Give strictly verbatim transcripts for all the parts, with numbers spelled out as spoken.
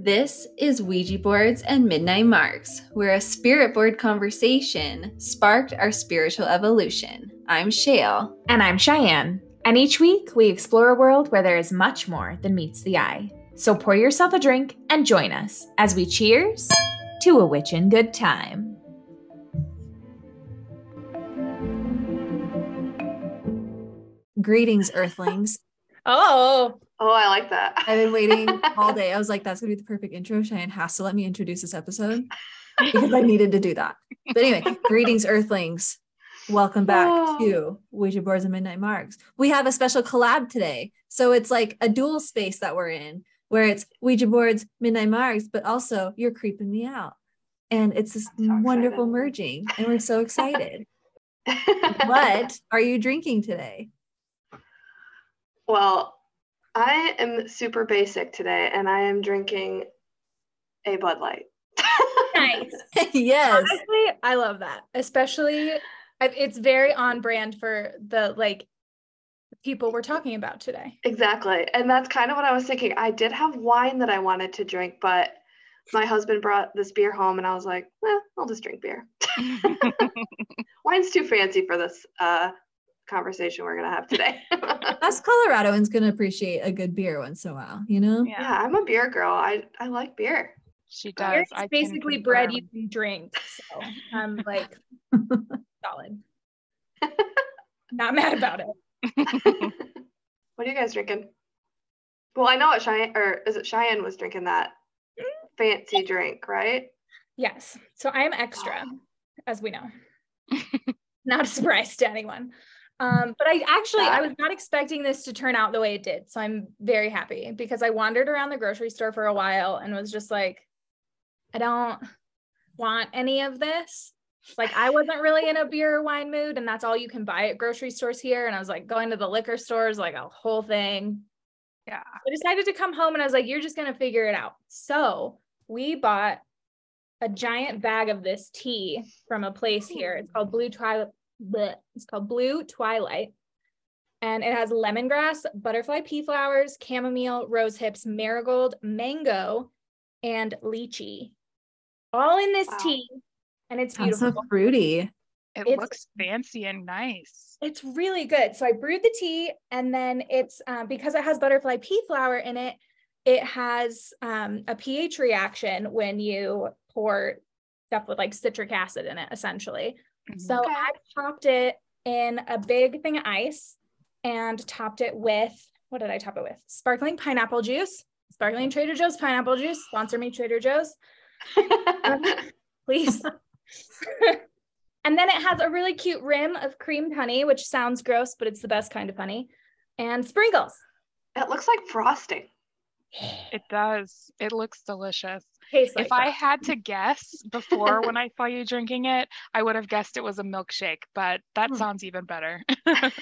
This is Ouija Boards and Midnight Marks, where a spirit board conversation sparked our spiritual evolution. I'm Shale. And I'm Cheyenne. And each week, we explore a world where there is much more than meets the eye. So pour yourself a drink and join us as we cheers to a witchin' good time. Greetings, Earthlings. Oh, oh, I like that. I've been waiting all day. I was like, that's going to be the perfect intro. Cheyenne has to let me introduce this episode because I needed to do that. But anyway, greetings, Earthlings. Welcome back oh. to Ouija Boards and Midnight Marks. We have a special collab today. So it's like a dual space that we're in where it's Ouija Boards, Midnight Marks, but also you're creeping me out. And it's this so wonderful excited. merging. And we're so excited. What are you drinking today? Well, I am super basic today, and I am drinking a Bud Light. Nice. Yes. Honestly, I love that. Especially, it's very on brand for the, like, people we're talking about today. Exactly. And that's kind of what I was thinking. I did have wine that I wanted to drink, but my husband brought this beer home, and I was like, eh, I'll just drink beer. Wine's too fancy for this uh conversation we're gonna have today. Us Coloradoans gonna appreciate a good beer once in a while, you know. Yeah, yeah, I'm a beer girl. I I like beer. She does. Beer is I basically bread you can drink. So I'm like solid. Not mad about it. What are you guys drinking? Well, I know what Cheyenne or is it Cheyenne was drinking that fancy drink, right? Yes. So I am extra, oh. as we know. Not a surprise to anyone. Um, but I actually, I was not expecting this to turn out the way it did. So I'm very happy because I wandered around the grocery store for a while and was just like, I don't want any of this. Like I wasn't really in a beer or wine mood, and that's all you can buy at grocery stores here. And I was like going to the liquor stores, like a whole thing. Yeah. I decided to come home and I was like, you're just going to figure it out. So we bought a giant bag of this tea from a place here. It's called Blue Twilight. But it's called Blue Twilight, and it has lemongrass, butterfly pea flowers, chamomile, rose hips, marigold, mango, and lychee, all in this wow. tea. And it's beautiful. That's so fruity. It it's, looks fancy and nice. It's really good. So I brewed the tea, and then it's um, because it has butterfly pea flower in it. It has um, a pH reaction when you pour stuff with like citric acid in it, essentially. So okay. I topped it in a big thing of ice and topped it with, what did I top it with? Sparkling pineapple juice, sparkling Trader Joe's pineapple juice. Sponsor me, Trader Joe's. um, please. And then it has a really cute rim of creamed honey, which sounds gross, but it's the best kind of honey, and sprinkles. It looks like frosting. It does. It looks delicious. Tastes if like I that. had to guess before when I saw you drinking it, I would have guessed it was a milkshake, but that hmm. sounds even better. I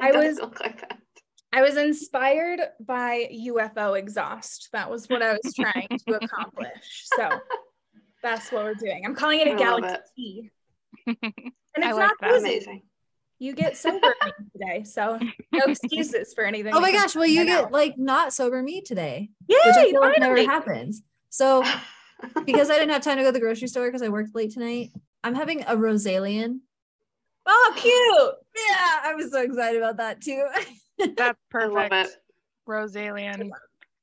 was like that. I was inspired by U F O exhaust. That was what I was trying to accomplish. So that's what we're doing. I'm calling it a I galaxy tea. And it's I like not that. amazing. You get sober me today, so no excuses for anything. Oh my gosh, well you get out. like not sober me today. Yeah, which I feel like never happens. So because I didn't have time to go to the grocery store because I worked late tonight, I'm having a Rosalian. Oh, cute. Yeah, I was so excited about that too. That's perfect. I love it. Rosalian. You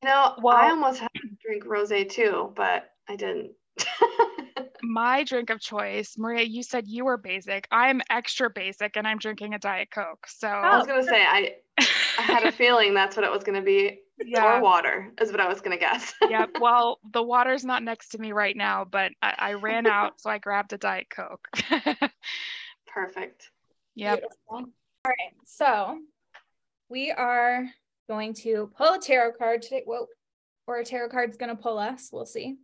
know, well, I almost had to drink rosé too, but I didn't. My drink of choice, Maria, you said you were basic. I'm extra basic, and I'm drinking a Diet Coke. So I was gonna say I, I had a feeling that's what it was gonna be. Yeah. Or water is what I was gonna guess. Yeah. Well, the water's not next to me right now, but I, I ran out, so I grabbed a Diet Coke. Perfect. Yep. Beautiful. All right. So we are going to pull a tarot card today. Whoa. Or a tarot card's gonna pull us. We'll see.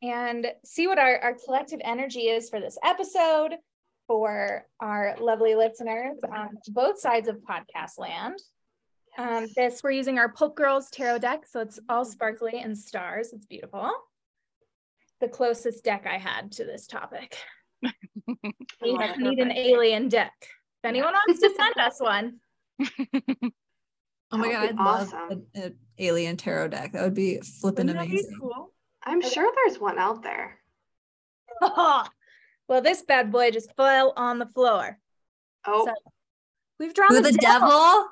And see what our, our collective energy is for this episode, for our lovely listeners on both sides of podcast land. Um, this, we're using our Pulp Girls tarot deck, so it's all sparkly and stars. It's beautiful. The closest deck I had to this topic. We need an alien deck. If anyone wants to send us one. Oh my god, I'd awesome. love an alien tarot deck. That would be flipping Wouldn't amazing. That be cool? I'm okay. sure there's one out there. Oh, well, this bad boy just fell on the floor. Oh, so we've drawn the, the devil. devil.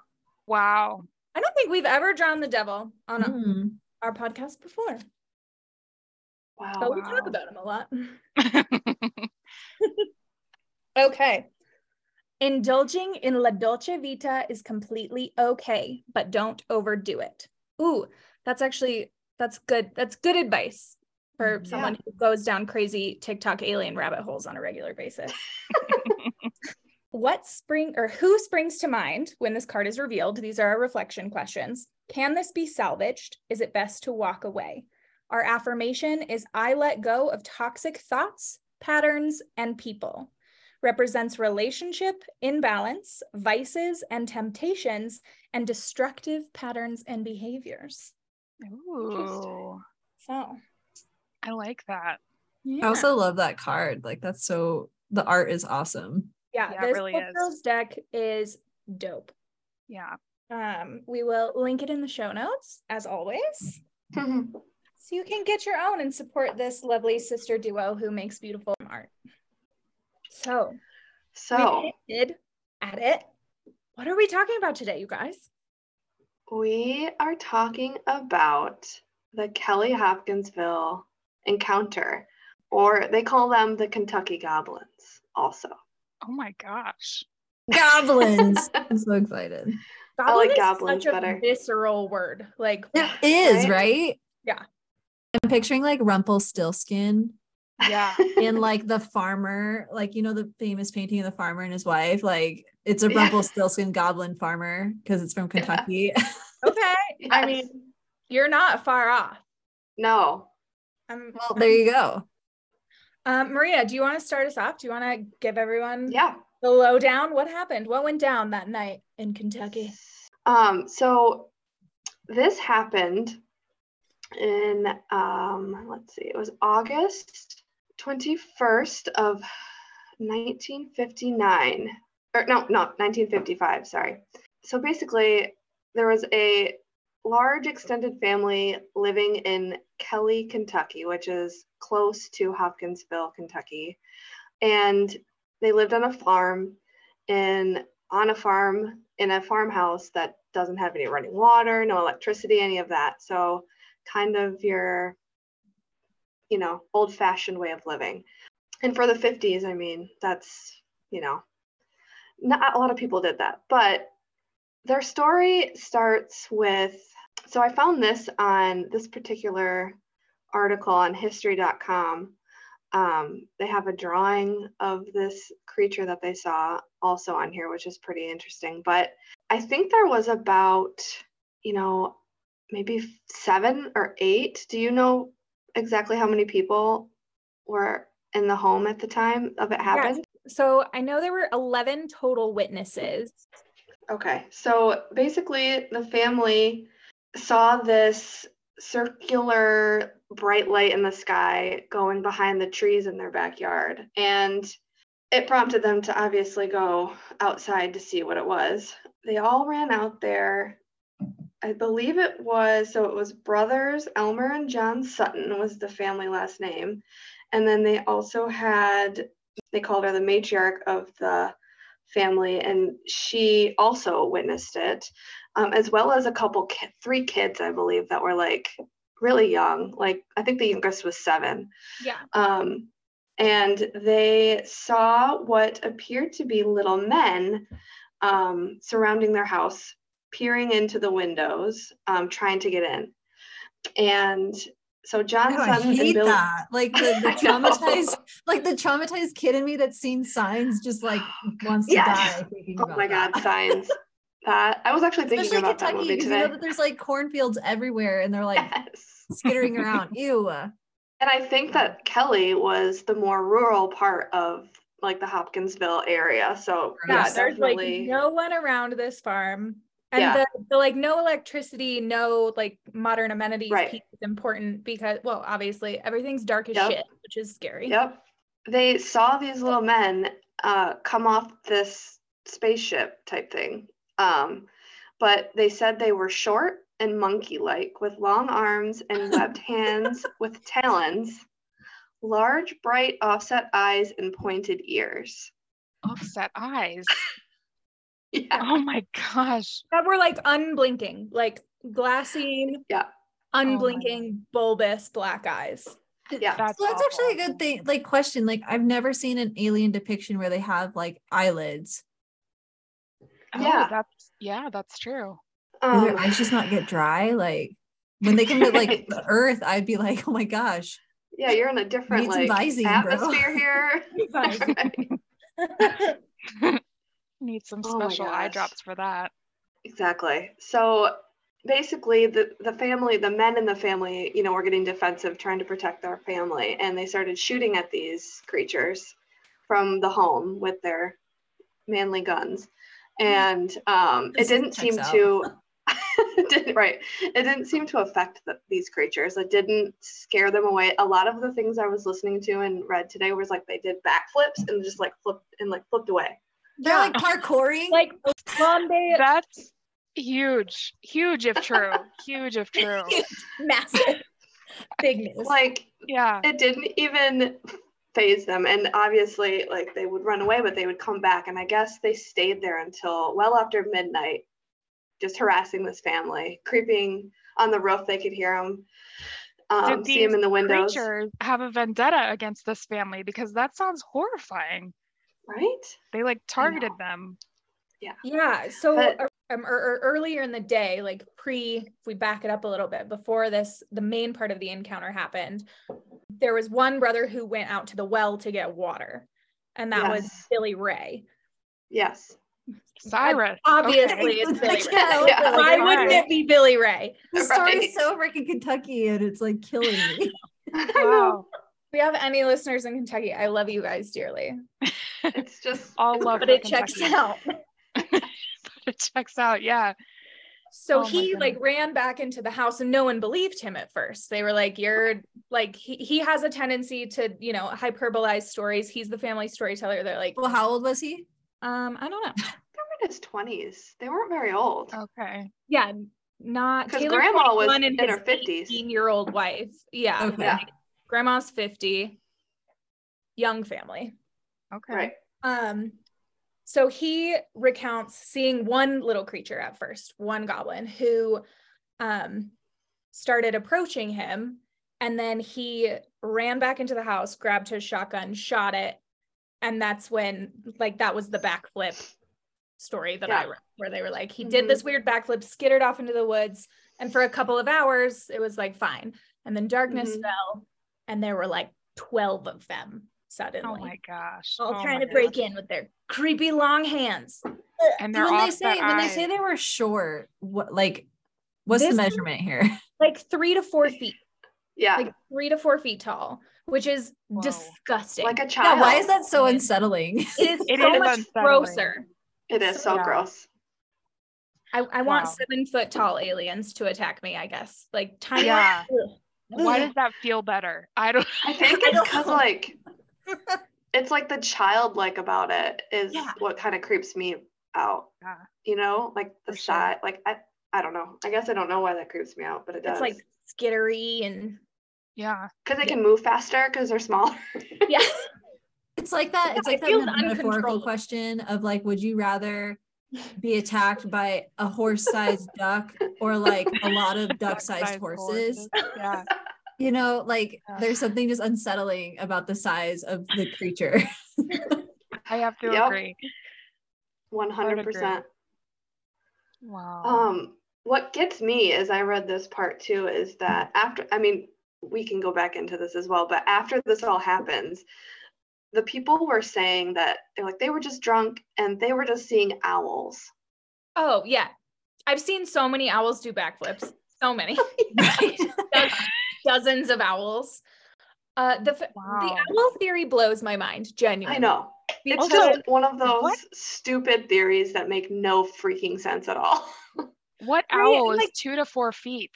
Wow. I don't think we've ever drawn the devil on a, mm. our podcast before. Wow. But we wow. talk about him a lot. Okay. Indulging in la dolce vita is completely okay, but don't overdo it. Ooh, that's actually, that's good. That's good advice for yeah. someone who goes down crazy TikTok alien rabbit holes on a regular basis. What spring or who springs to mind when this card is revealed? These are our reflection questions. Can this be salvaged? Is it best to walk away? Our affirmation is I let go of toxic thoughts, patterns, and people. Represents relationship, imbalance, vices, and temptations, and destructive patterns and behaviors. Ooh. So. I like that. Yeah. I also love that card. Like, that's so, the art is awesome. Yeah, yeah, this really Pulp Girls deck is dope. Yeah. Um, we will link it in the show notes, as always. Mm-hmm. So you can get your own and support this lovely sister duo who makes beautiful art. So, so we did at it. What are we talking about today, you guys? We are talking about the Kelly Hopkinsville encounter, or they call them the Kentucky Goblins also. Oh my gosh. Goblins. I'm so excited. Goblin I like goblins such better. A visceral word. Like it is, right? right? Yeah. I'm picturing like Rumpelstiltskin. Yeah. And like the farmer, like, you know, the famous painting of the farmer and his wife, like it's a yeah. Rumpelstiltskin goblin farmer because it's from Kentucky. Yeah. Okay. Yes. I mean, you're not far off. No. Um, well, there you go. Um, Maria, do you want to start us off? Do you want to give everyone yeah. the lowdown? What happened? What went down that night in Kentucky? Um, so this happened in, um, let's see, it was August twenty-first of nineteen fifty-nine, or no, no, nineteen fifty-five, sorry. So basically, there was a large extended family living in Kelly, Kentucky, which is close to Hopkinsville, Kentucky. And they lived on a farm and on a farm in a farmhouse that doesn't have any running water, no electricity, any of that. So kind of your, you know, old fashioned way of living. And for the fifties, I mean, that's, you know, not a lot of people did that, but their story starts with, so I found this on this particular article on history dot com. Um, they have a drawing of this creature that they saw also on here, which is pretty interesting. But I think there was about, you know, maybe seven or eight. Do you know exactly how many people were in the home at the time of it happened? Yes. So I know there were eleven total witnesses. Okay. So basically the family saw this circular bright light in the sky going behind the trees in their backyard. And it prompted them to obviously go outside to see what it was. They all ran out there. I believe it was, so it was brothers Elmer and John Sutton was the family last name. And then they also had, they called her the matriarch of the family, and she also witnessed it, um, as well as a couple, ki- three kids, I believe, that were like really young. Like I think the youngest was seven. Yeah. Um, and they saw what appeared to be little men um, surrounding their house, peering into the windows, um, trying to get in. And so John oh, Sutton I hate and Billy- that. Like the, the traumatized, like the traumatized kid in me that's seen Signs just like wants to yes. die. Thinking oh about my God, that. Signs. That I was actually thinking Especially about Kentucky, that movie today. You know that there's like cornfields everywhere and they're like yes. skittering around. Ew. And I think that Kelly was the more rural part of like the Hopkinsville area. So yeah, there's definitely... like no one around this farm. And yeah. the, the like no electricity, no like modern amenities right. piece is important because, well, obviously everything's dark as yep. shit, which is scary. Yep. They saw these little men uh, come off this spaceship type thing. Um, but they said they were short and monkey-like, with long arms and webbed hands with talons, large, bright, offset eyes, and pointed ears. Offset eyes? Yeah. Oh my gosh. That were like unblinking, like glassy, yeah. unblinking, oh bulbous black eyes. Yeah. That's, so that's actually a good thing, like question. Like I've never seen an alien depiction where they have like eyelids. Oh, yeah. That's, yeah, that's true. Um, do their eyes just not get dry? Like when they come to like the earth, I'd be like, oh my gosh. Yeah, you're in a different like Visine, atmosphere bro. Here. Need some oh special eye drops for that. Exactly. So basically the, the family, the men in the family, you know, were getting defensive, trying to protect their family. And they started shooting at these creatures from the home with their manly guns. And um, it didn't seem out. to, didn't, right. It didn't seem to affect the, these creatures. It didn't scare them away. A lot of the things I was listening to and read today was like, they did backflips and just like flipped and like flipped away. They're yeah. like parkouring. Like Monday. That's huge. Huge if true. Huge if true. Massive. Big news. Like, yeah. It didn't even phase them. And obviously, like, they would run away, but they would come back. And I guess they stayed there until well after midnight, just harassing this family, creeping on the roof. They could hear them. Um, see them in the windows. Did these creatures have a vendetta against this family? Because that sounds horrifying. Right? They like targeted them. Yeah. Yeah. So but, um, or, or earlier in the day, like pre, if we back it up a little bit, before this, the main part of the encounter happened, there was one brother who went out to the well to get water. And that yes. was Billy Ray. Yes. Cyrus. Obviously, okay. It's Billy Ray. Yeah, yeah. Why wouldn't it be Billy Ray? The right. story is so freaking Kentucky and it's like killing me. Wow. I know. If we have any listeners in Kentucky, I love you guys dearly. It's just all love, but it Kentucky. Checks out. But it checks out, yeah. So oh he like ran back into the house, and no one believed him at first. They were like, "You're like he he has a tendency to, you know, hyperbolize stories. He's the family storyteller." They're like, "Well, how old was he?" Um, I don't know. They were in his twenties. They weren't very old. Okay. Yeah, not because grandma was in her fifties. eighteen-year-old wife. Yeah. Okay. Yeah. Grandma's fifty, young family. Okay. Right. Um, so he recounts seeing one little creature at first, one goblin who um, started approaching him. And then he ran back into the house, grabbed his shotgun, shot it. And that's when, like, that was the backflip story that yeah. I read, where they were like, he mm-hmm. did this weird backflip, skittered off into the woods. And for a couple of hours, it was like, fine. And then darkness mm-hmm. fell. And there were like twelve of them suddenly. Oh my gosh. All oh trying to gosh. break in with their creepy long hands. And they're when they say when eyes. they say they were short, what like what's this the measurement here? Like three to four feet. Yeah. Like three to four feet tall, which is Whoa. disgusting. Like a child. Yeah, why is that so unsettling? It is it so is much unsettling. grosser. It is so, so yeah. gross. I, I wow. want seven foot tall aliens to attack me, I guess. Like tiny. Yeah. Why does that feel better? I don't I think it's because like it's like the childlike about it is yeah. what kind of creeps me out. Yeah. You know, like the For shy sure. like I I don't know. I guess I don't know why that creeps me out, but it does. It's like skittery and yeah. Because they yeah. can move faster because they're smaller. Yeah. It's like that, it's yeah, like it that metaphorical question of like, would you rather be attacked by a horse-sized duck or like a lot of duck-sized horses. horses. Yeah. You know, like yeah. there's something just unsettling about the size of the creature. I have to yep. agree. one hundred percent. Wow. Um, what gets me is I read this part too, is that after, I mean, we can go back into this as well, but after this all happens, the people were saying that they're like, they were just drunk and they were just seeing owls. Oh yeah. I've seen so many owls do backflips. So many. Dozens of owls. Uh, the, wow. the owl theory blows my mind. Genuinely. I know. It's also, just one of those what? stupid theories that make no freaking sense at all. What owl is like two to four feet?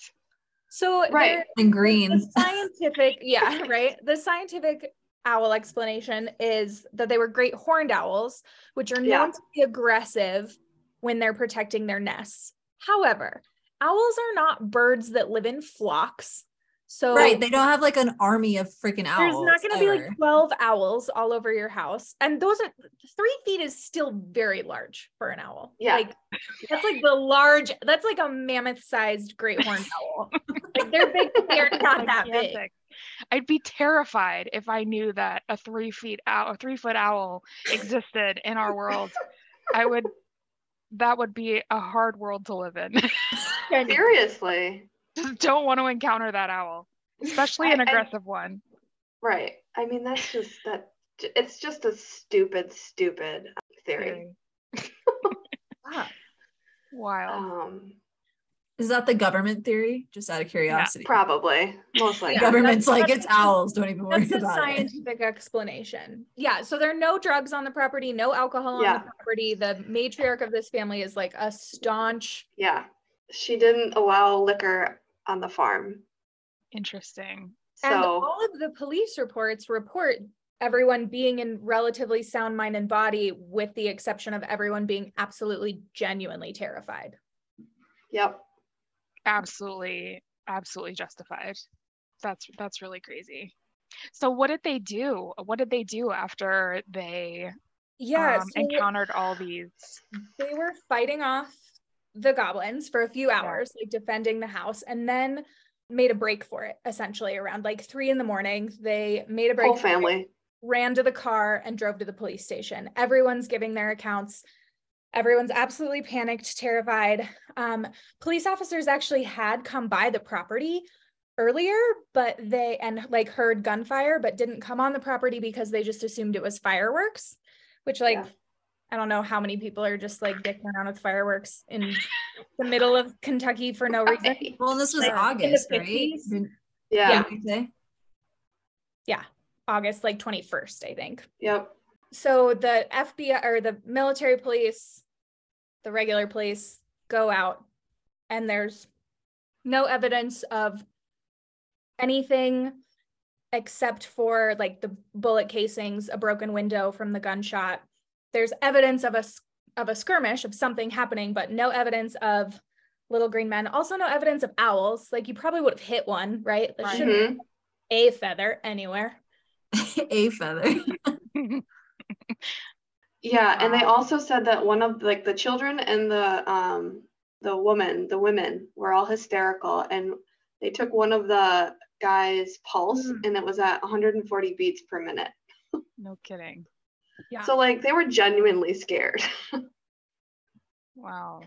So right. And green. Scientific. Yeah. Right. The scientific owl explanation is that they were great horned owls, which are known yeah. to be aggressive when they're protecting their nests. However, owls are not birds that live in flocks. So right, they don't have like an army of freaking owls. There's not going to be like twelve owls all over your house. And those are three feet is still very large for an owl. Yeah. Like that's like the large, that's like a mammoth sized great horned owl. Like they're big, but they're not that big. I'd be terrified if I knew that a three feet owl, a three foot owl existed in our world. I would, that would be a hard world to live in. Seriously. Just don't want to encounter that owl, especially an aggressive I, one. Right. I mean, that's just that. It's just a stupid, stupid theory. Wow. Wild. Um, Is that the government theory? Just out of curiosity. Yeah, probably. Most likely. Yeah, government's that's, like, that's, it's owls. Don't even worry about it. That's a scientific explanation. Yeah. So there are no drugs on the property, no alcohol yeah. on the property. The matriarch of this family is like a staunch. Yeah. She didn't allow liquor on the farm. Interesting. So, and all of the police reports report everyone being in relatively sound mind and body, with the exception of everyone being absolutely genuinely terrified. Yep. Absolutely, absolutely justified. That's that's really crazy. So what did they do? What did they do after they yes, um, so encountered all these? They were fighting off the goblins for a few hours, yeah. like defending the house, and then made a break for it, essentially around like three in the morning. They made a break. Whole family it, ran to the car and drove to the police station. Everyone's giving their accounts. Everyone's absolutely panicked, terrified. Um, police officers actually had come by the property earlier, but they, and like heard gunfire, but didn't come on the property because they just assumed it was fireworks, which like, yeah. I don't know how many people are just like dicking around with fireworks in the middle of Kentucky for no reason. Well, this was like, August, right? Yeah. Yeah. Yeah. August, like twenty-first, I think. Yep. So the F B I or the military police, the regular police go out, and there's no evidence of anything except for like the bullet casings, a broken window from the gunshot. There's evidence of a, of a skirmish, of something happening, but no evidence of little green men. Also no evidence of owls. Like you probably would have hit one, right? There shouldn't mm-hmm. be a feather anywhere. A feather. Yeah. And they also said that one of like the children and the, um, the woman, the women were all hysterical, and they took one of the guy's pulse mm. and it was at one hundred forty beats per minute. No kidding. Yeah. So like they were genuinely scared. Wow.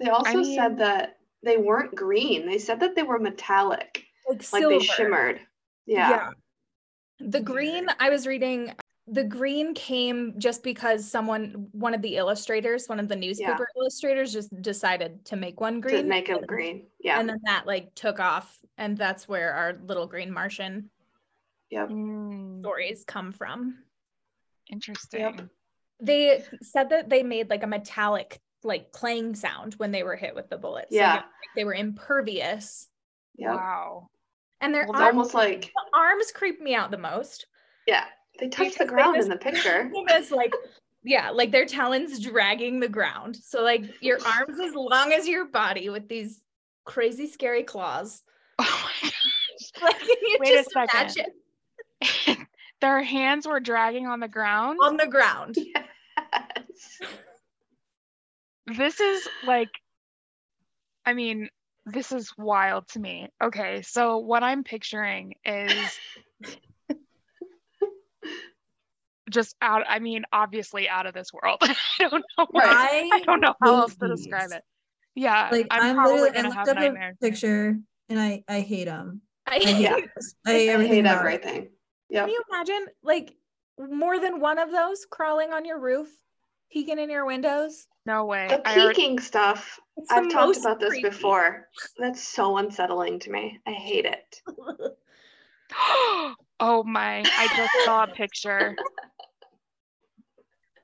They also I mean, said that they weren't green. They said that they were metallic, like, like they shimmered. Yeah. yeah. The green, I was reading, the green came just because someone, one of the illustrators, one of the newspaper yeah. illustrators just decided to make one green. To make it green. Yeah. And then that like took off, and that's where our little green Martian yep. stories come from. Interesting. Yep. They said that they made like a metallic like clang sound when they were hit with the bullets. Yeah. Like, they were impervious. Yep. Wow. And their well, arms, almost like the arms creep me out the most. Yeah. They touch the ground just, in the picture. It's like yeah, like their talons dragging the ground. So like your arms as long as your body with these crazy scary claws. Oh my gosh. Like, can you Wait just a second. Imagine? Their hands were dragging on the ground? On the ground. Yes. This is like, I mean, this is wild to me. Okay, so what I'm picturing is just out, I mean, obviously out of this world. I don't know. Right? I don't know how else to describe it. Yeah, like, I'm, I'm probably going to have nightmares. I looked up a picture and I, I hate them. I hate, yeah. I hate, I hate everything. Yep. Can you imagine like more than one of those crawling on your roof, peeking in your windows? No way. The peeking already... stuff. It's I've talked about this creepy. Before. That's so unsettling to me. I hate it. Oh my, I just saw a picture.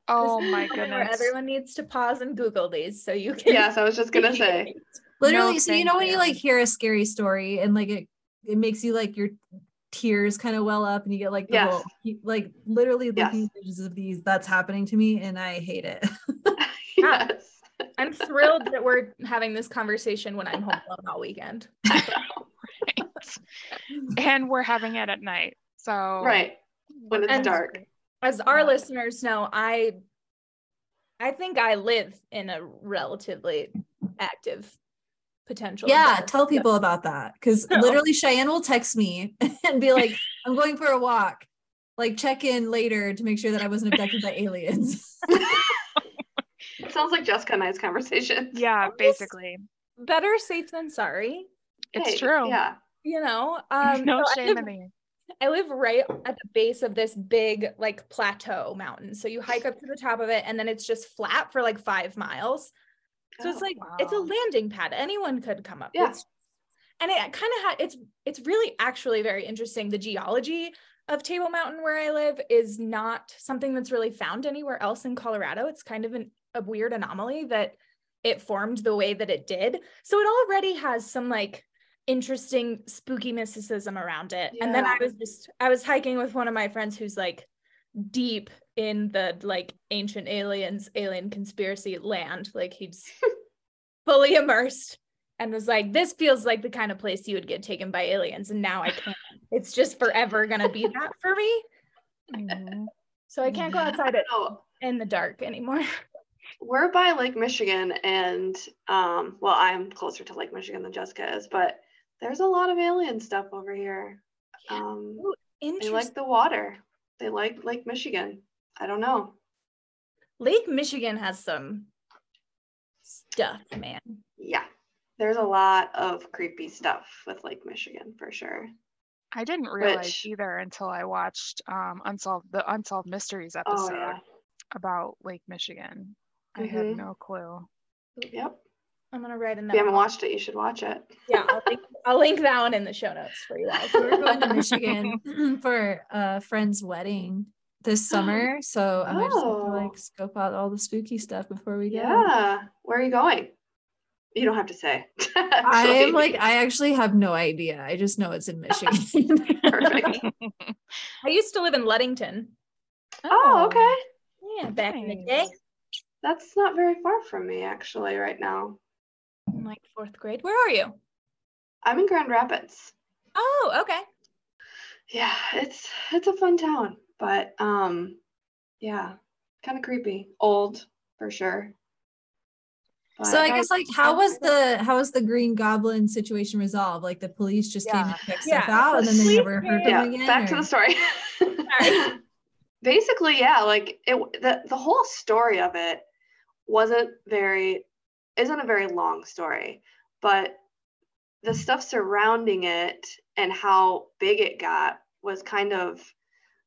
Oh my goodness. Everyone needs to pause and Google these so you can. Yes, I was just going to say. Literally, no, so you know when you like hear a scary story and like it, it makes you like your tears kind of well up and you get like the yes. whole, like literally the yes. images of these that's happening to me and I hate it. Yes. I'm thrilled that we're having this conversation when I'm home alone all weekend. Right. And we're having it at night. So right. When it's and dark. As our yeah. listeners know, I I think I live in a relatively active potential. Yeah, tell stuff. people about that. Because no. literally Cheyenne will text me and be like, I'm going for a walk. Like, check in later to make sure that I wasn't abducted by aliens. It sounds like Jessica and I's conversation. Yeah, basically. It's better safe than sorry. It's hey, true. Yeah. You know, um, no so shame in me. I live right at the base of this big, like, plateau mountain. So you hike up to the top of it, and then it's just flat for like five miles. So oh, it's like wow. it's a landing pad. Anyone could come up. Yeah. It's, and it kind of ha- it's it's really actually very interesting. The geology of Table Mountain, where I live, is not something that's really found anywhere else in Colorado. It's kind of an, a weird anomaly that it formed the way that it did. So it already has some like interesting spooky mysticism around it. Yeah. And then I was just, I was hiking with one of my friends who's like deep in the like ancient aliens, alien conspiracy land. Like he's fully immersed and was like, this feels like the kind of place you would get taken by aliens. And now I can't. It's just forever going to be that for me. Mm-hmm. So I can't go outside at all in the dark anymore. We're by Lake Michigan and, um, well, I'm closer to Lake Michigan than Jessica is, but there's a lot of alien stuff over here. Um, Ooh, interesting. They like the water. They like Lake Michigan. I don't know. Lake Michigan has some stuff, man. Yeah. There's a lot of creepy stuff with Lake Michigan for sure. I didn't realize Which, either until I watched um, Unsolved the Unsolved Mysteries episode oh, yeah. about Lake Michigan. I mm-hmm. have no clue. Yep. I'm going to write in that. If you haven't watched it, you should watch it. Yeah, I'll link, I'll link that one in the show notes for you all. So we're going to Michigan for a friend's wedding this summer. So I might just have to like scope out all the spooky stuff before we go. Yeah. Where are you going? You don't have to say. I'm like, I actually have no idea. I just know it's in Michigan. Perfect. I used to live in Ludington. Oh, okay. Yeah, back nice. in the day. That's not very far from me, actually, right now. I'm like fourth grade. Where are you? I'm in Grand Rapids. Oh, okay. Yeah, it's it's a fun town, but um, yeah, kind of creepy, old for sure. But so I guess like, how was the how was the Green Goblin situation resolved? Like the police just yeah. came and checked yeah. stuff out, and then they never heard from yeah. again. Back or? to the story. Sorry. Basically, yeah, like it the the whole story of it. wasn't very isn't a very long story, but the stuff surrounding it and how big it got was kind of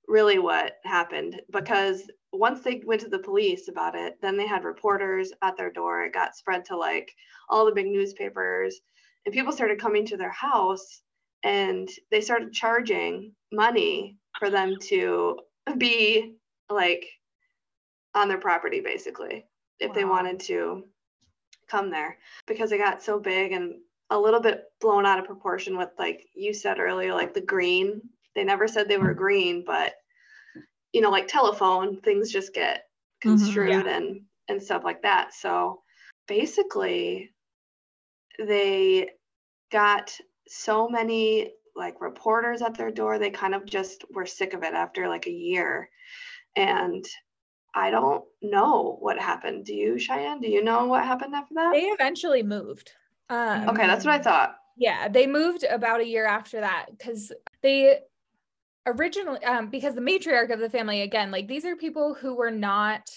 really what happened, because once they went to the police about it, then they had reporters at their door. It got spread to like all the big newspapers, and people started coming to their house, and they started charging money for them to be like on their property, basically, if wow. they wanted to come there, because it got so big and a little bit blown out of proportion with, like you said earlier, like the green. They never said they were green, but you know, like telephone, things just get construed mm-hmm, yeah. and and stuff like that. So basically they got so many like reporters at their door, they kind of just were sick of it after like a year. And I don't know what happened. Do you, Cheyenne? Do you know what happened after that? They eventually moved. Um, okay, that's what I thought. Yeah, they moved about a year after that, because they originally, um, because the matriarch of the family, again, like these are people who were not,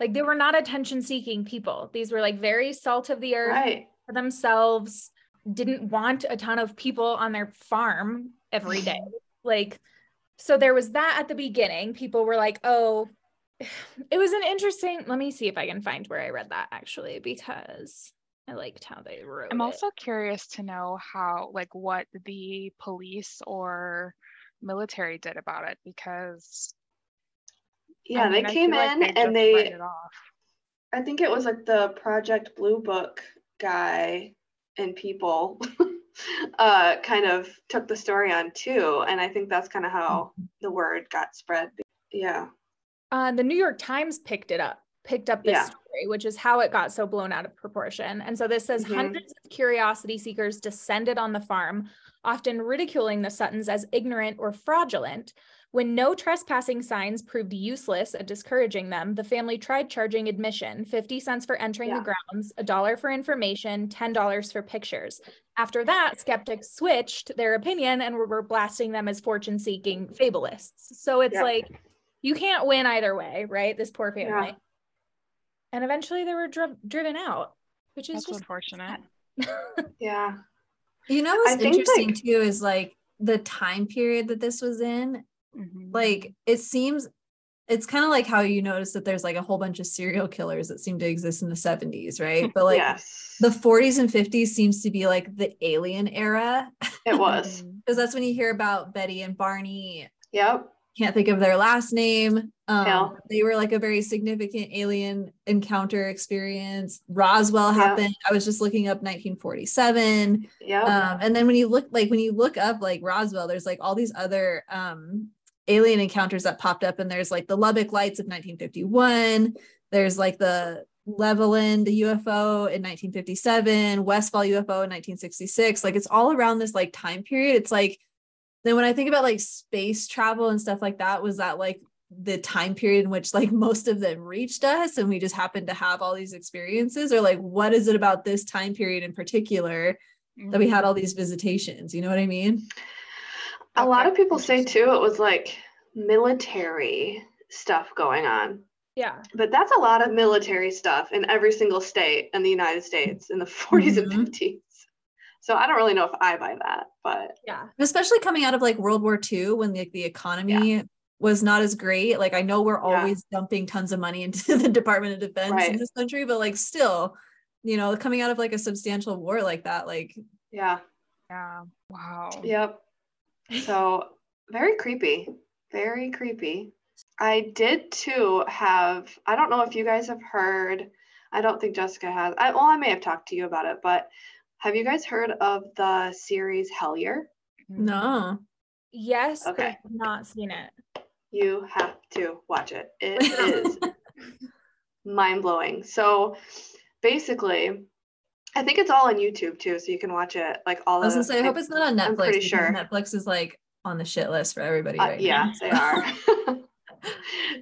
like they were not attention-seeking people. These were like very salt of the earth right. for themselves, didn't want a ton of people on their farm every day. Like, so there was that at the beginning. People were like, oh, it was an interesting, let me see if I can find where I read that actually, because I liked how they wrote I'm it. also curious to know how, like what the police or military did about it, because. Yeah, I mean, they I came in like they and they, it off. I think it was like the Project Blue Book guy and people uh, kind of took the story on too. And I think that's kind of how the word got spread. Yeah. Uh, the New York Times picked it up, picked up this yeah. story story, which is how it got so blown out of proportion. And so this says, mm-hmm. hundreds of curiosity seekers descended on the farm, often ridiculing the Suttons as ignorant or fraudulent. When no trespassing signs proved useless at discouraging them, the family tried charging admission, fifty cents for entering yeah. the grounds, a dollar for information, ten dollars for pictures. After that, skeptics switched their opinion and were blasting them as fortune-seeking fabulists. So it's yeah. like, you can't win either way, right? This poor family. Yeah. And eventually they were dri- driven out, which is That's just unfortunate. yeah. You know what's interesting like- too is like the time period that this was in. Mm-hmm. Like it seems, it's kind of like how you notice that there's like a whole bunch of serial killers that seem to exist in the seventies, right? But like yes. the forties and fifties seems to be like the alien era. It was. Because that's when you hear about Betty and Barney. Yep. Can't think of their last name. Um, yeah. They were like a very significant alien encounter experience. Roswell happened. Yeah. I was just looking up nineteen forty-seven. Yeah. Um, and then when you look, like when you look up like Roswell, there's like all these other um, alien encounters that popped up, and there's like the Lubbock lights of nineteen fifty-one. There's like the Levelland U F O in nineteen fifty-seven, Westfall U F O in nineteen sixty-six. Like it's all around this like time period. It's like, then when I think about like space travel and stuff like that, was that like the time period in which like most of them reached us and we just happened to have all these experiences? Or like, what is it about this time period in particular that we had all these visitations? You know what I mean? A lot of people say too, it was like military stuff going on. Yeah. But that's a lot of military stuff in every single state in the United States in the forties mm-hmm. and fifties. So I don't really know if I buy that, but yeah, especially coming out of like World War Two, when like the, the economy yeah. was not as great. Like I know we're always yeah. dumping tons of money into the Department of Defense right. in this country, but like still, you know, coming out of like a substantial war like that, like yeah, yeah, wow, yep. So very creepy, very creepy. I did too have. I don't know if you guys have heard. I don't think Jessica has. I, well, I may have talked to you about it, but. Have you guys heard of the series Hellier? No. Yes, okay. I've not seen it. You have to watch it. It is mind-blowing. So basically, I think it's all on YouTube too, so you can watch it like all of I was gonna say, I hope it's not on Netflix. I'm pretty sure. Netflix is like on the shit list for everybody right uh, yeah, now. Yeah, they are.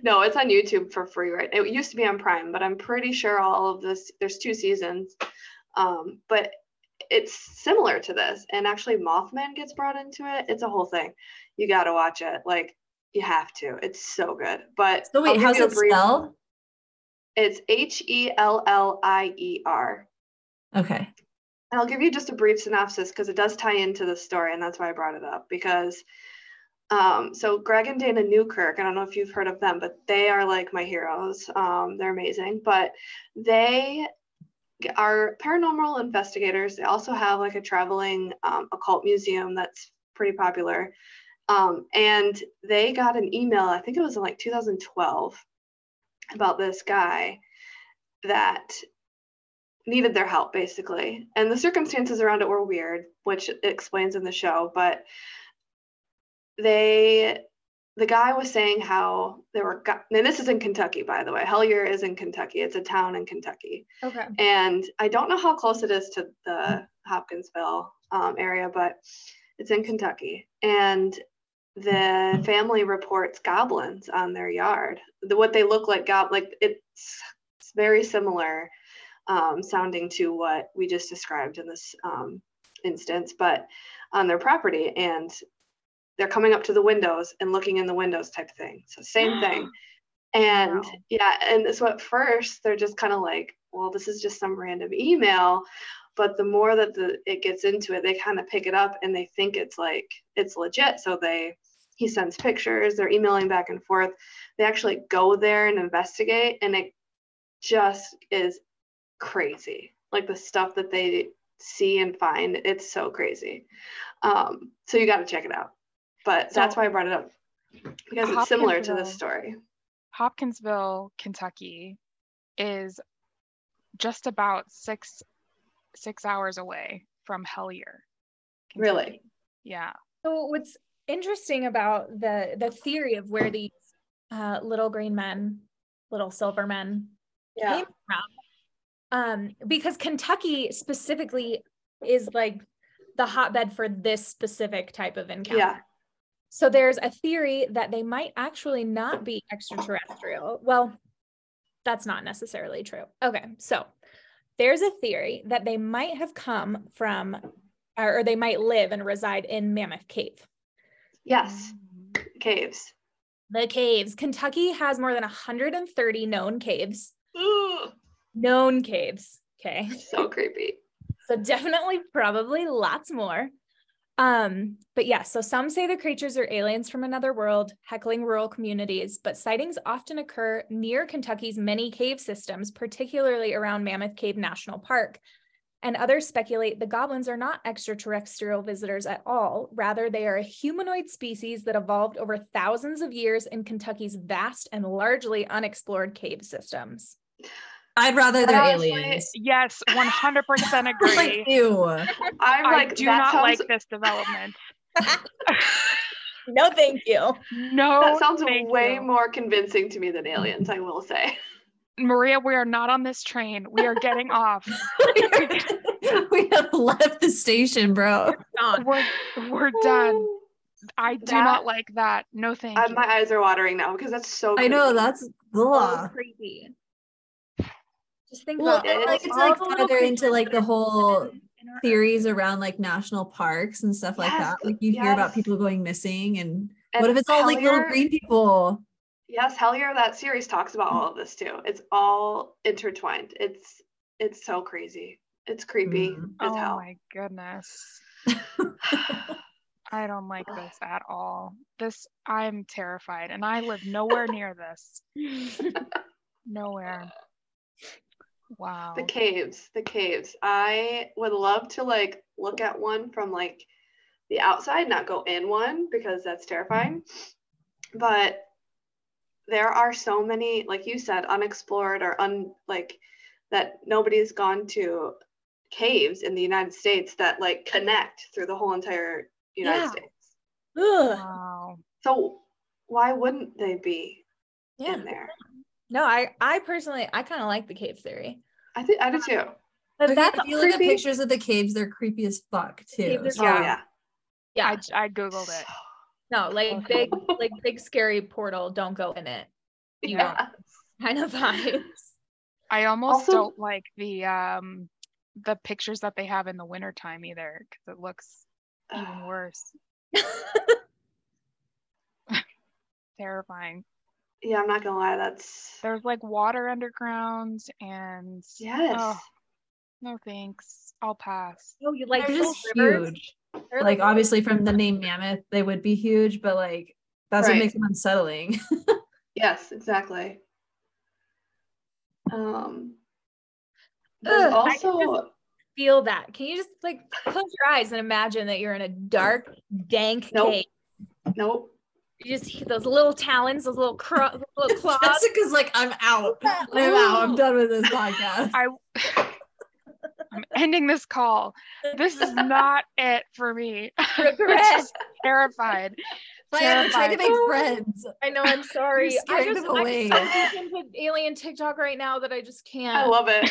No, it's on YouTube for free, right? It used to be on Prime, but I'm pretty sure all of this, there's two seasons. Um, but it's similar to this, and actually Mothman gets brought into it. It's a whole thing. You got to watch it. Like you have to, it's so good. But so wait, how's it spelled? It's H E L L I E R. Okay. And I'll give you just a brief synopsis because it does tie into the story. And that's why I brought it up because, um, so Greg and Dana Newkirk, I don't know if you've heard of them, but they are like my heroes. Um, they're amazing, but they are paranormal investigators. They also have like a traveling um, occult museum that's pretty popular. Um, and they got an email, I think it was in like two thousand twelve, about this guy that needed their help basically. And the circumstances around it were weird, which it explains in the show, but they, the guy was saying how there were, and this is in Kentucky, by the way. Hellier is in Kentucky. It's a town in Kentucky. Okay. And I don't know how close it is to the Hopkinsville um, area, but it's in Kentucky. And the family reports goblins on their yard. The, what they look like, go- like it's, it's very similar um, sounding to what we just described in this um, instance, but on their property. And they're coming up to the windows and looking in the windows type thing. So same thing. And wow. yeah. And so at first they're just kind of like, well, this is just some random email, but the more that the, it gets into it, they kind of pick it up and they think it's like, it's legit. So they, he sends pictures, they're emailing back and forth. They actually go there and investigate. And it just is crazy. Like the stuff that they see and find, it's so crazy. Um, so you got to check it out. But so, that's why I brought it up, because it's similar to this story. Hopkinsville, Kentucky is just about six six hours away from Hellier, Kentucky. Really? Yeah. So what's interesting about the, the theory of where these uh, little green men, little silver men, yeah. came from. Um, because Kentucky specifically is like the hotbed for this specific type of encounter. Yeah. So there's a theory that they might actually not be extraterrestrial. Well, that's not necessarily true. Okay, so there's a theory that they might have come from, or, or they might live and reside in Mammoth Cave. Yes, caves. The caves. Kentucky has more than one hundred thirty known caves. Ooh. Known caves. Okay. So creepy. So definitely, probably lots more. Um, but yeah, so some say the creatures are aliens from another world, heckling rural communities, but sightings often occur near Kentucky's many cave systems, particularly around Mammoth Cave National Park. And others speculate the goblins are not extraterrestrial visitors at all. Rather, they are a humanoid species that evolved over thousands of years in Kentucky's vast and largely unexplored cave systems. I'd rather they're Honestly, aliens. Yes, one hundred percent agree. Like, ew. I'm like, I do not sounds... like this development. No, thank you. No, that sounds way you. more convincing to me than aliens, I will say. Maria, we are not on this train. We are getting off. We have left the station, bro. We're, we're done. I do that, not like that. No, thank uh, you. My eyes are watering now because that's so creepy. I know, that's so creepy. Just think well, about it. Like, it's like further into like the whole theories around like national parks and stuff yes, like that. Like you yes. hear about people going missing and, and what if it's Hellier, all like little green people? Yes, Hellier, that series talks about all of this too. It's all intertwined. It's it's so crazy. It's creepy mm. as oh hell. Oh my goodness. I don't like this at all. This, I'm terrified and I live nowhere near this. Nowhere. Wow. The caves, the caves. I would love to like look at one from like the outside, not go in one because that's terrifying. But there are so many, like you said, unexplored or un like that nobody's gone to caves in the United States that like connect through the whole entire United yeah. States. Ugh. Wow. So why wouldn't they be yeah. in there? No, I I personally I kind of like the cave theory. I think I do too. But okay, that's if you creepy. look at pictures of the caves, they're creepy as fuck too. So. Yeah, yeah. yeah. I, I googled it. No, like big, like big scary portal. Don't go in it. You yeah. know, kind of vibes. I almost also, don't like the um the pictures that they have in the wintertime either, because it looks uh, even worse. Terrifying. Yeah, I'm not gonna lie. That's there's like water underground and yes. Oh, no thanks. I'll pass. Oh, you like they're just rivers? Huge. They're like, like obviously from the name Mammoth, they would be huge, but like that's right. what makes them unsettling. Yes, exactly. Um, Ugh, also I just feel that. Can you just like close your eyes and imagine that you're in a dark, dank nope. cave? Nope. You just hit those little talons, those little, cro- those little claws. Jessica's like, I'm out. I'm out. I'm done with this podcast. I, I'm ending this call. This is not it for me. I'm just terrified. terrified. I'm trying to make friends. I know. I'm sorry. I just, I'm so into alien TikTok right now that I just can't. I love it.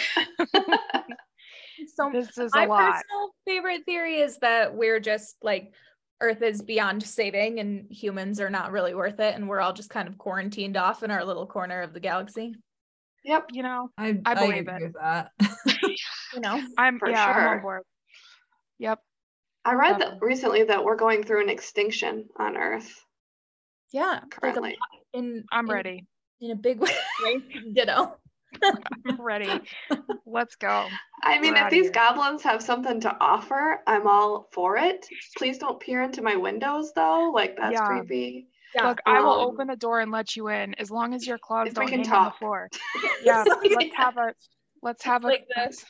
So this is my a lot. personal favorite theory is that we're just like. Earth is beyond saving and humans are not really worth it. And we're all just kind of quarantined off in our little corner of the galaxy. Yep. You know, I, I believe I agree it. With that. You know, I'm for yeah, sure. I'm on board. Yep. I read that recently that we're going through an extinction on Earth. Yeah. Currently. Like a, in, I'm in, ready. In a big way. Ditto. I'm ready. Let's go. I mean, we're if these here. goblins have something to offer, I'm all for it. Please don't peer into my windows, though. Like, that's yeah. creepy. Yeah. Look, um, I will open the door and let you in as long as your claws don't hang on the floor. Yeah, like, let's have a, let's have like a, this,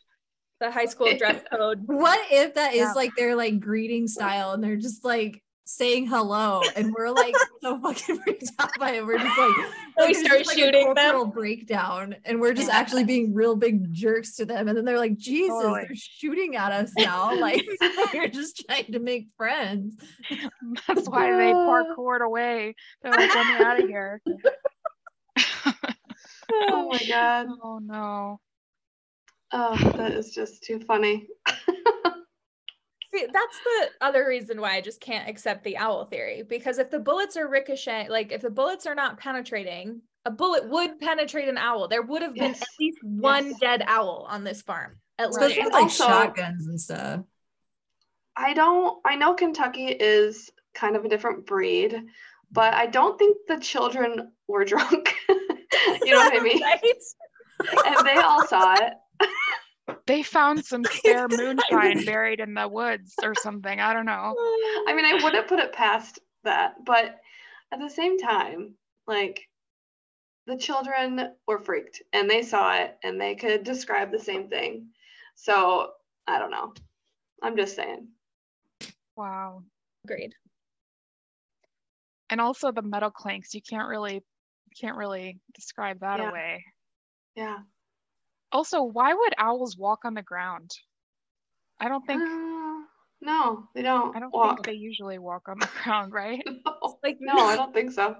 the high school dress code. What if that is yeah. like their like greeting style and they're just like saying hello and we're like so fucking freaked out by it, we're just like so we start just, shooting like, them breakdown and we're just yeah. actually being real big jerks to them and then they're like Jesus oh, they're shooting at us now like you're just trying to make friends, that's why they parkoured away, they're like get me out of here. Oh my God. Oh no. Oh, that is just too funny. See, that's the other reason why I just can't accept the owl theory, because if the bullets are ricocheting, like if the bullets are not penetrating, a bullet would penetrate an owl. There would have been yes. at least one yes. dead owl on this farm. At so least. Like also, shotguns and stuff. I don't, I know Kentucky is kind of a different breed, but I don't think the children were drunk. You know what I mean? Right? And they all saw it. They found some spare moonshine buried in the woods or something. I don't know. I mean, I wouldn't put it past that, but at the same time, like, the children were freaked and they saw it and they could describe the same thing. So I don't know. I'm just saying. Wow. Agreed. And also the metal clanks, you can't really can't really describe that yeah. away. Yeah. Also, why would owls walk on the ground? I don't think uh, no, they don't. I don't walk. think they usually walk on the ground, right? No, like, no, I don't think so.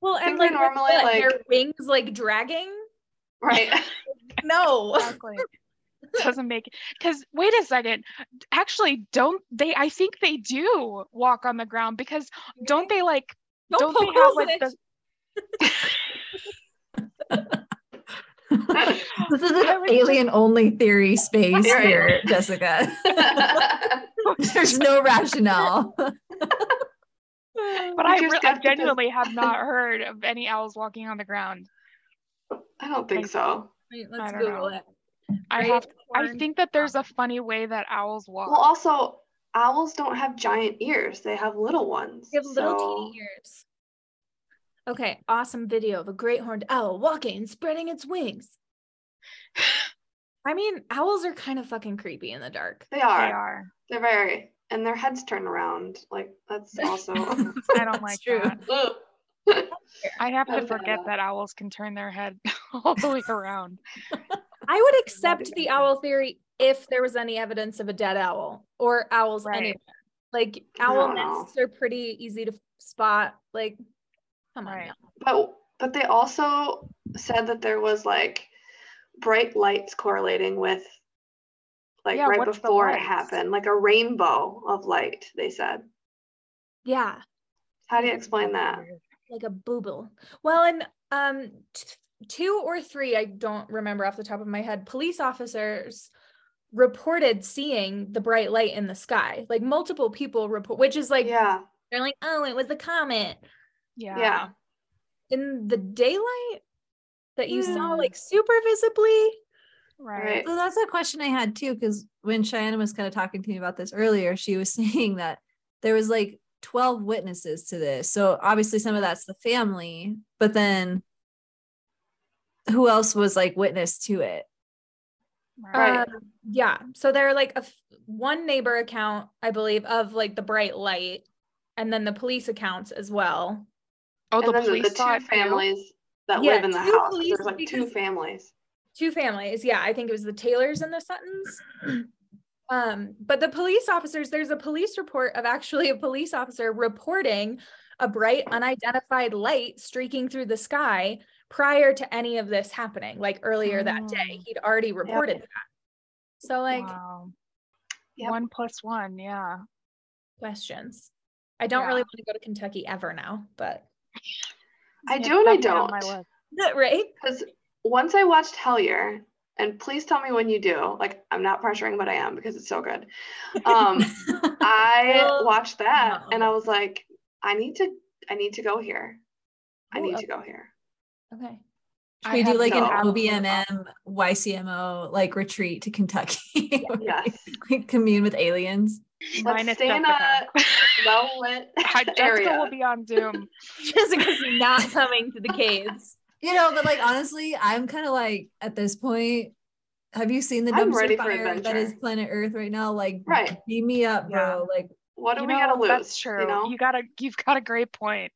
Well, and like, normally, what, like their wings like dragging, right? No, exactly. Doesn't make it. Because wait a second, actually, don't they? I think they do walk on the ground because don't they like? Don't, don't they have like the? This is an alien only theory space here, Jessica. There's no rationale. But I, re- I genuinely have not heard of any owls walking on the ground. I don't think I, so. Wait, let's I Google know. it. I right. have. I think that there's a funny way that owls walk. Well, also, owls don't have giant ears; they have little ones. They have so. little teeny ears. Okay, awesome video of a great horned owl walking and spreading its wings. I mean, owls are kind of fucking creepy in the dark. They are. They are. They're very. And their heads turn around. Like, that's also. I don't like true. that. I have to forget that owls can turn their head all the way around. I would accept the owl theory if there was any evidence of a dead owl or owls right. anywhere. Like, owl nests are pretty easy to spot. Like, come right. on. But, but they also said that there was like bright lights correlating with. Like yeah, right before it happened, like a rainbow of light, they said. Yeah. How do you explain that? Like a booble. Well, and um, t- two or three, I don't remember off the top of my head, police officers reported seeing the bright light in the sky. Like multiple people report, which is like, yeah. they're like, oh, it was a comet. Yeah. Yeah. In the daylight that you yeah. saw like super visibly. Right. So that's a question I had too, because when Cheyenne was kind of talking to me about this earlier, she was saying that there was like twelve witnesses to this. So obviously some of that's the family, but then who else was like witness to it? Right. Uh, yeah. So there are like a f- one neighbor account, I believe, of like the bright light, and then the police accounts as well. Oh, the and police the two families that yeah, live in the house. There's like two families. Two families. Yeah. I think it was the Taylors and the Suttons. Um, but the police officers, there's a police report of actually a police officer reporting a bright unidentified light streaking through the sky prior to any of this happening. Like earlier oh. that day, he'd already reported yep. that. So like wow. yep. one plus one. Yeah. Questions. I don't yeah. really want to go to Kentucky ever now, but I do and I don't. Right. Because once I watched Hellier, and please tell me when you do, like, I'm not pressuring, but I am because it's so good. Um, I well, watched that no. and I was like, I need to, I need to go here. I need Ooh, okay. to go here. Okay. Should we I do like so. an O B M M, Y C M O, like retreat to Kentucky? Yeah. Yes. Like commune with aliens. Let's Minus stay Jessica. in a well-lit area. Jessica will be on Zoom. Jessica's not coming to the caves. You know, but like, honestly, I'm kind of like, at this point, have you seen the dumpster fire that is planet Earth right now? Like, right. beat me up, yeah. bro. Like, what do we know, gotta lose? That's true. You know? You gotta, you've got a great point.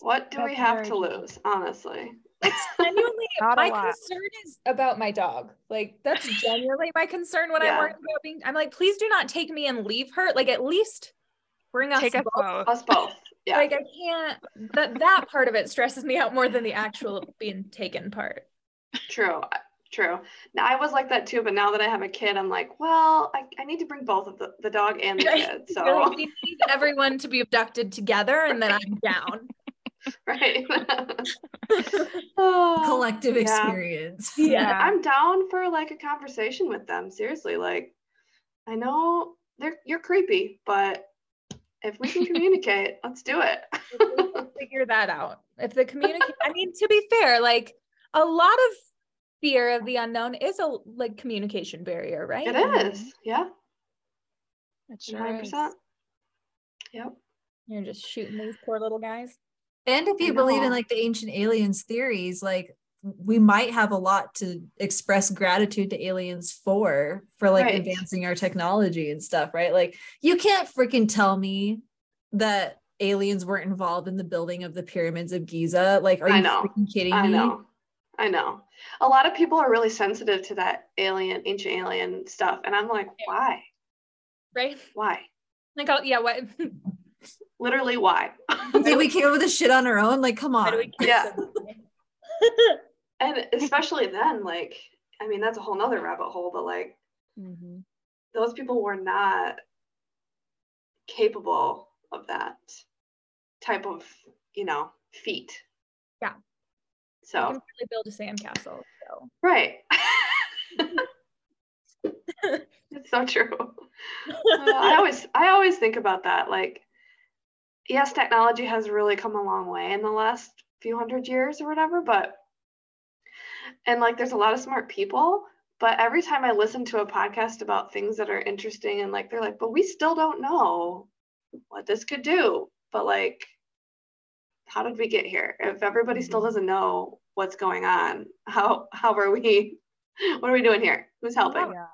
What do we have to lose, honestly? It's genuinely, my concern is about my dog. Like, that's genuinely my concern when yeah. I'm worried about being, I'm like, please do not take me and leave her. Like, at least bring us, take both. us both. Us both. Yeah. Like I can't, that, that part of it stresses me out more than the actual being taken part. True. True. Now I was like that too, but now that I have a kid, I'm like, well, I, I need to bring both of the, the dog and the kid. So you need everyone to be abducted together, and then I'm down. Right. Oh, collective yeah. experience. Yeah. I'm down for like a conversation with them. Seriously. Like, I know they're you're creepy, but if we can communicate, let's do it. We'll figure that out. If the communicate, I mean, to be fair, like a lot of fear of the unknown is a like communication barrier, right? It is. Yeah. It sure one hundred percent. Is. Yep. You're just shooting these poor little guys. And if you believe in like the ancient aliens theories, like we might have a lot to express gratitude to aliens for, for like right. advancing our technology and stuff, right? Like you can't freaking tell me that aliens weren't involved in the building of the pyramids of Giza. Like, are you freaking kidding me? I know. I know. A lot of people are really sensitive to that alien, ancient alien stuff. And I'm like, why? Right? Why? Like, oh, yeah, what? Literally, why? Did we came up with this shit on our own? Like, come on. Yeah. And especially then, like, I mean, that's a whole nother rabbit hole, but like, mm-hmm. those people were not capable of that type of, you know, feat. Yeah. So you can really build a sandcastle. So. Right. It's so true. Uh, I always, I always think about that. Like, yes, technology has really come a long way in the last few hundred years or whatever, but, and like, there's a lot of smart people, but every time I listen to a podcast about things that are interesting and like, they're like, but we still don't know what this could do, but like, how did we get here? If everybody still doesn't know what's going on, how how are we, what are we doing here? Who's helping? Yeah.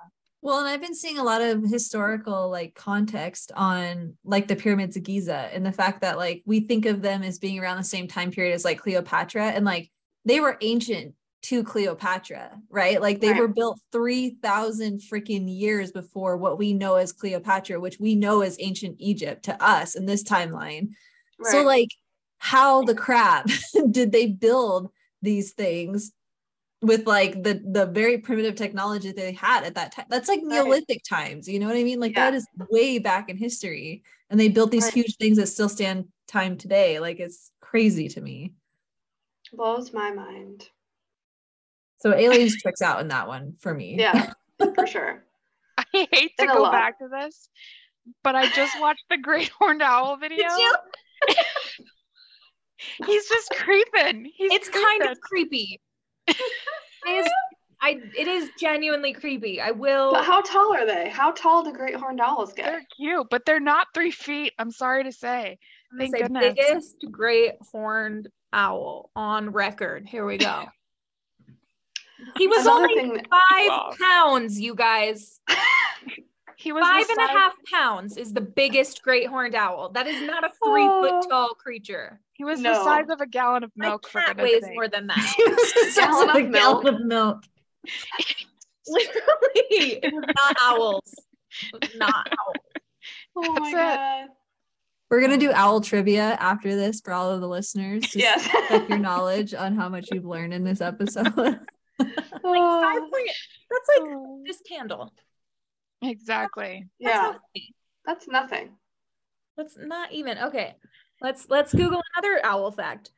Well, and I've been seeing a lot of historical like context on like the pyramids of Giza and the fact that like we think of them as being around the same time period as like Cleopatra, and like they were ancient to Cleopatra, right? Like they right. were built three thousand freaking years before what we know as Cleopatra, which we know as ancient Egypt to us in this timeline. Right. So like, how the crap did they build these things with like the the very primitive technology they had at that time? That's like Neolithic right. times, you know what I mean? Like yeah. that is way back in history, and they built these right. huge things that still stand time today. Like it's crazy to me. Blows my mind. So aliens checks out in that one for me. Yeah, for sure. I hate to and go back to this, but I just watched the Great Horned Owl video. He's just creeping. He's it's creeping. Kind of creepy. It is, I, it is genuinely creepy. I will. But how tall are they? How tall do great horned owls get? They're cute, but they're not three feet. I'm sorry to say. Thank say goodness. Biggest great horned owl on record. Here we go. He was Another only five that... pounds, you guys. He was five and a half pounds is the biggest great horned owl. That is not a three oh. foot tall creature. He was no. the size of a gallon of milk. My cat weighs more than that. He was the size of a milk. gallon of milk. Literally, it was not owls. It was not owls. Oh my god. We're gonna do owl trivia after this for all of the listeners. Just yes. check your knowledge on how much you've learned in this episode. Like five point. That's like oh. this candle. Exactly. That's, yeah. That's nothing. That's not even okay. Let's let's Google another owl fact.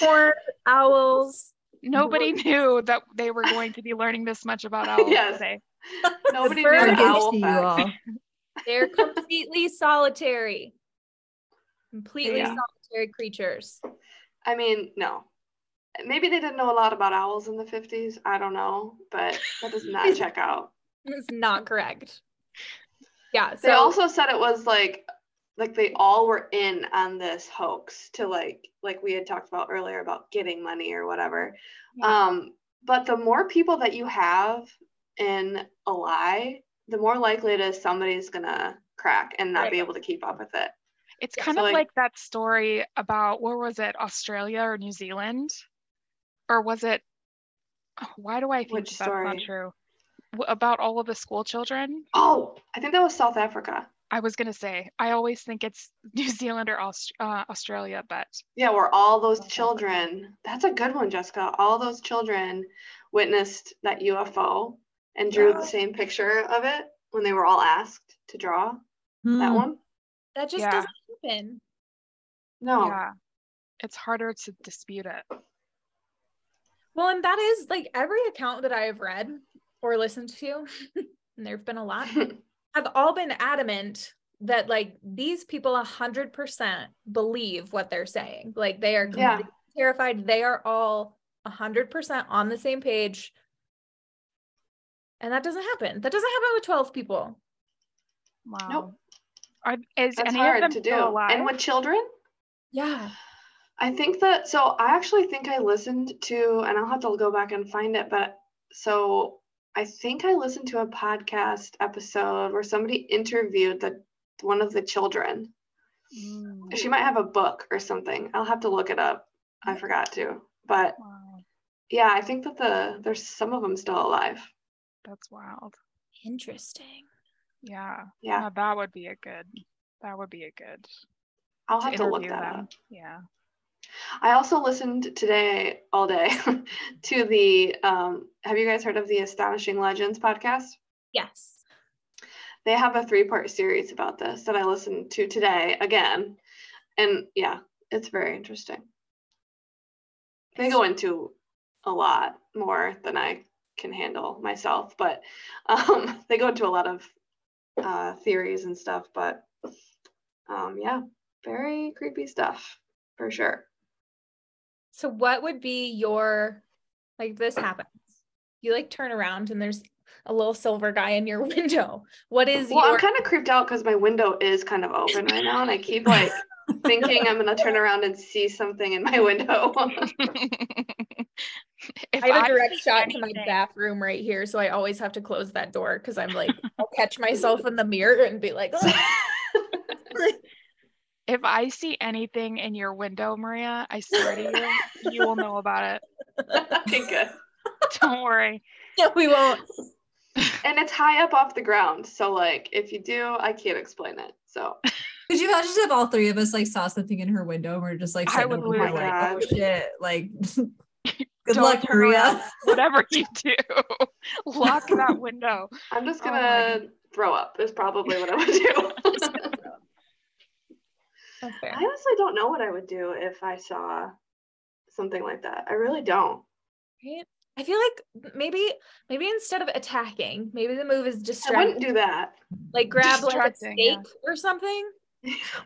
Horned owls. Nobody were, knew that they were going to be learning this much about owls. Yes. Today. Nobody knew owl facts. They're completely solitary. Completely yeah. solitary creatures. I mean, no. Maybe they didn't know a lot about owls in the fifties. I don't know, but that does not check out. It's not correct. Yeah. So they also said it was like like they all were in on this hoax to like, like we had talked about earlier about getting money or whatever. Yeah. Um, but the more people that you have in a lie, the more likely it is somebody's going to crack and not right. be able to keep up with it. It's yeah, kind so of like, like that story about, where was it? Australia or New Zealand? Or was it, why do I think that's story? Not true? About all of the school children? Oh, I think that was South Africa. I was gonna say, I always think it's New Zealand or Aust- uh, Australia, but yeah, where all those children, that's a good one, Jessica. All those children witnessed that U F O and drew yeah. the same picture of it when they were all asked to draw hmm. that one. That just yeah. doesn't happen. No. Yeah. It's harder to dispute it. Well, and that is like every account that I have read or listened to, and there've been a lot, have all been adamant that like these people a hundred percent believe what they're saying. Like they are completely yeah. terrified. They are all a hundred percent on the same page. And that doesn't happen. That doesn't happen with twelve people. Wow. Nope. Are, is That's any hard of them to do. Alive? And with children? Yeah. I think that, so I actually think I listened to, and I'll have to go back and find it, but so I think I listened to a podcast episode where somebody interviewed the one of the children. Mm. She might have a book or something. I'll have to look it up. I forgot to, but wow. yeah, I think that the there's some of them still alive. That's wild. Interesting. Yeah. Yeah. Now that would be a good, that would be a good. I'll have to, to look that them. up. Yeah. I also listened today all day to the, um, have you guys heard of the Astonishing Legends podcast? Yes. They have a three-part series about this that I listened to today again. And yeah, it's very interesting. They go into a lot more than I can handle myself, but um, they go into a lot of uh, theories and stuff, but um, yeah, very creepy stuff for sure. So what would be your, like this happens, you like turn around and there's a little silver guy in your window. What is well, your- I'm kind of creeped out because my window is kind of open right now and I keep like thinking I'm going to turn around and see something in my window. I have a direct shot anything. to my bathroom right here, so I always have to close that door because I'm like, I'll catch myself in the mirror and be like, oh. If I see anything in your window, Maria, I swear to you, you will know about it. Okay, good. Don't worry. No, we won't. And it's high up off the ground. So like, if you do, I can't explain it. So could you imagine if all three of us like saw something in her window and we're just like, I would lose that. Like, oh shit. Like, good Don't luck, Maria. Whatever you do, lock that window. I'm just going to um, throw up is probably what I would do. I honestly don't know what I would do if I saw something like that. I really don't. Right? I feel like maybe, maybe instead of attacking, maybe the move is distracting. I wouldn't do that. Like grab like a stake yeah. or something.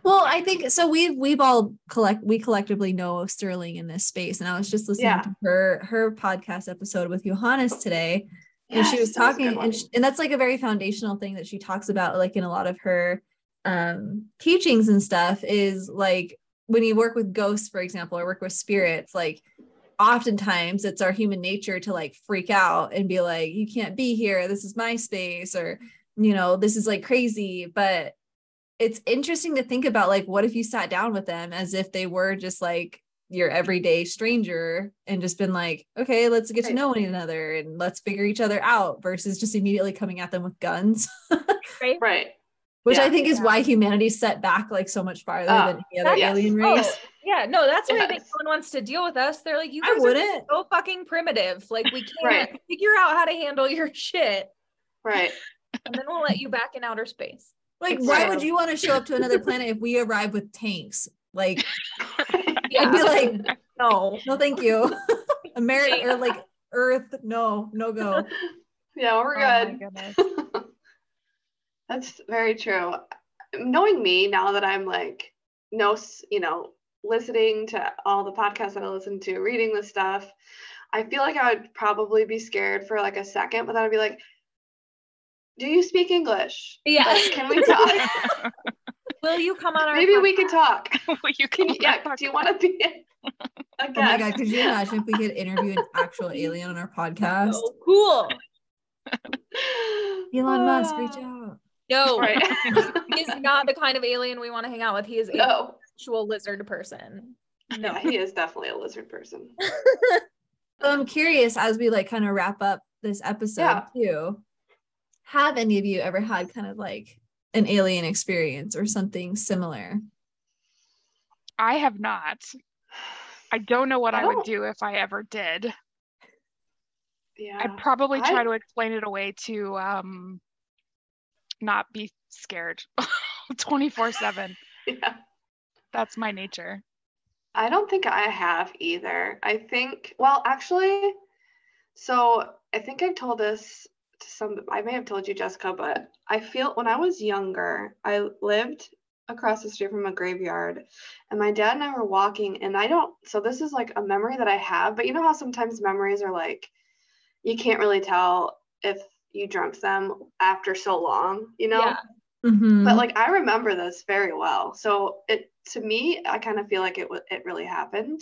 Well, I think so. We've we've all collect we collectively know of Sterling in this space, and I was just listening yeah. to her her podcast episode with Johannes today, and yes, she was talking, was and she, and that's like a very foundational thing that she talks about, like in a lot of her. Um, teachings and stuff is like when you work with ghosts, for example, or work with spirits, like oftentimes it's our human nature to like freak out and be like, you can't be here. This is my space, or, you know, this is like crazy. But it's interesting to think about, like, what if you sat down with them as if they were just like your everyday stranger and just been like, okay, let's get to know one another and let's figure each other out versus just immediately coming at them with guns. Right. Right. Which yeah, I think is yeah. why humanity set back like so much farther uh, than any other yeah. alien race. Oh, yeah, no, that's why yes. I think someone wants to deal with us. They're like, you guys I wouldn't. Are so fucking primitive. Like we can't right. figure out how to handle your shit. Right. And then we'll let you back in outer space. Like, it's why true. Would you want to show up to another planet if we arrive with tanks? Like, yeah. I'd be like, no, no, thank you. America yeah. or like Earth, no, no go. Yeah, we're good. Oh, my that's very true. Knowing me now that I'm like, no, you know, listening to all the podcasts that I listen to, reading this stuff, I feel like I would probably be scared for like a second, but then I'd be like, do you speak English? Yeah. Like, can we talk? Will you come on our Maybe podcast? We could talk. Will you can you, yeah, do you want to be a guest? Oh my God, could you imagine if we could interview an actual alien on our podcast? So cool. Elon Musk, reach out. No, right. He's not the kind of alien we want to hang out with. He is no. an actual lizard person. No, yeah, he is definitely a lizard person. So I'm curious, as we like kind of wrap up this episode yeah. too, have any of you ever had kind of like an alien experience or something similar? I have not. I don't know what I, I would do if I ever did. Yeah, I'd probably try I... to explain it away to um, not be scared twenty-four seven. Yeah. That's my nature. I don't think I have either. I think, well, actually, so I think I've told this to some, I may have told you, Jessica, but I feel when I was younger, I lived across the street from a graveyard, and my dad and I were walking, and I don't, so this is like a memory that I have, but you know how sometimes memories are like, you can't really tell if you dreamt them after so long, you know? Yeah. Mm-hmm. But like, I remember this very well. So it, to me, I kind of feel like it it really happened.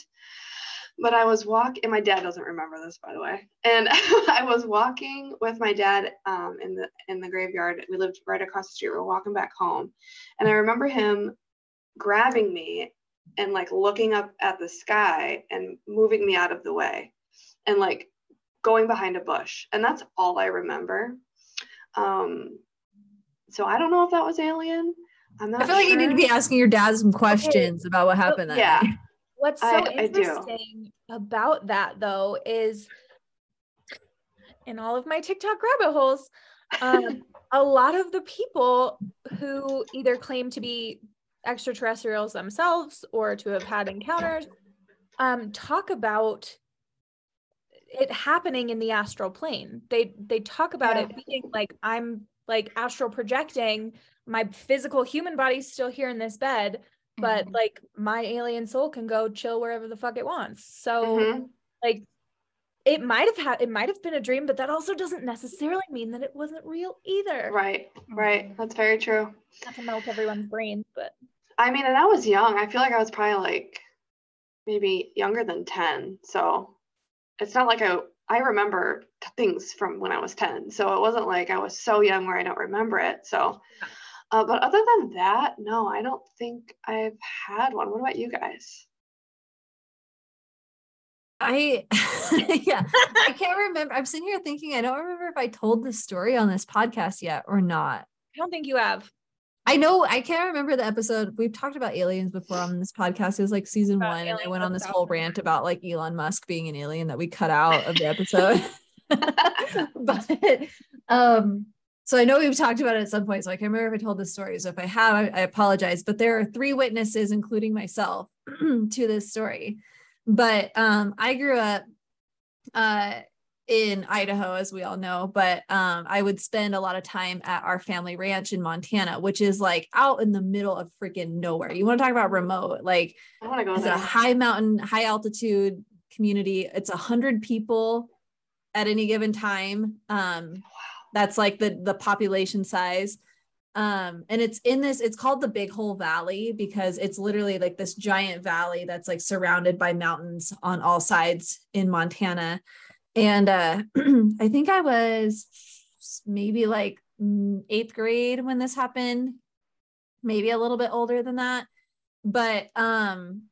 But I was walking, and my dad doesn't remember this, by the way. And I was walking with my dad um, in the in the graveyard. We lived right across the street. We were walking back home. And I remember him grabbing me and like looking up at the sky and moving me out of the way and like going behind a bush. And that's all I remember. Um, so I don't know if that was alien. I'm not I feel sure. like you need to be asking your dad some questions okay. about what happened that yeah. night. What's so I, interesting I about that, though, is in all of my TikTok rabbit holes, um, a lot of the people who either claim to be extraterrestrials themselves or to have had encounters um, talk about it happening in the astral plane. They they talk about yeah. it being like, I'm like astral projecting. My physical human body's still here in this bed, but mm-hmm. like my alien soul can go chill wherever the fuck it wants. So mm-hmm. like it might have had, it might have been a dream, but that also doesn't necessarily mean that it wasn't real either. Right, right. That's very true. Not to melt everyone's brain, but I mean, and I was young. I feel like I was probably like maybe younger than ten. So it's not like I I remember things from when I was ten. So it wasn't like I was so young where I don't remember it. So. Yeah. Uh, but other than that, no, I don't think I've had one. What about you guys? I, yeah, I can't remember. I'm sitting here thinking, I don't remember if I told this story on this podcast yet or not. I don't think you have. I know. I can't remember the episode. We've talked about aliens before on this podcast. It was like season about one. And I went on this whole rant about like Elon Musk being an alien that we cut out of the episode. But, um, so I know we've talked about it at some point, so I can't remember if I told this story. So if I have, I, I apologize. But there are three witnesses, including myself, to this story. But um, I grew up uh, in Idaho, as we all know. But um, I would spend a lot of time at our family ranch in Montana, which is like out in the middle of freaking nowhere. You want to talk about remote? Like I want to go. It's there. A high mountain, high altitude community. It's a hundred people at any given time. Um, wow. That's like the, the population size. Um, and it's in this, it's called the Big Hole Valley because it's literally like this giant valley that's like surrounded by mountains on all sides in Montana. And uh, I think I was maybe like eighth grade when this happened, maybe a little bit older than that. But um,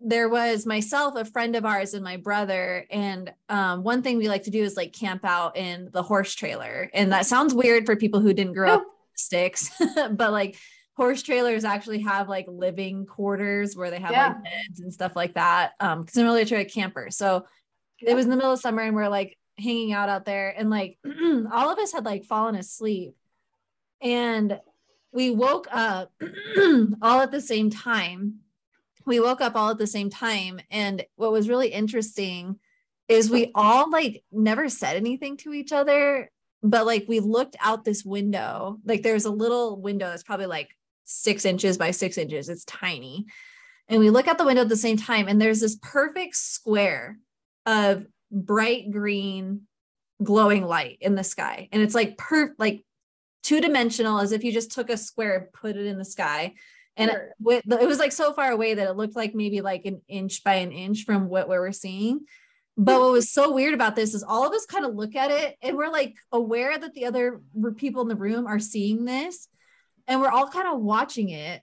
there was myself, a friend of ours, and my brother. And um, one thing we like to do is like camp out in the horse trailer. And that sounds weird for people who didn't grow no. up with sticks, but like horse trailers actually have like living quarters where they have yeah. like beds and stuff like that. Um, cause I'm really a camper. So yeah. it was in the middle of summer and we're like hanging out out there and like all of us had like fallen asleep and we woke up all at the same time. We woke up all at the same time. And what was really interesting is we all like never said anything to each other, but like we looked out this window, like there's a little window that's probably like six inches by six inches. It's tiny. And we look out the window at the same time. And there's this perfect square of bright green glowing light in the sky. And it's like per like two dimensional, as if you just took a square and put it in the sky. And it was like so far away that it looked like maybe like an inch by an inch from what we were seeing. But what was so weird about this is all of us kind of look at it and we're like aware that the other people in the room are seeing this and we're all kind of watching it,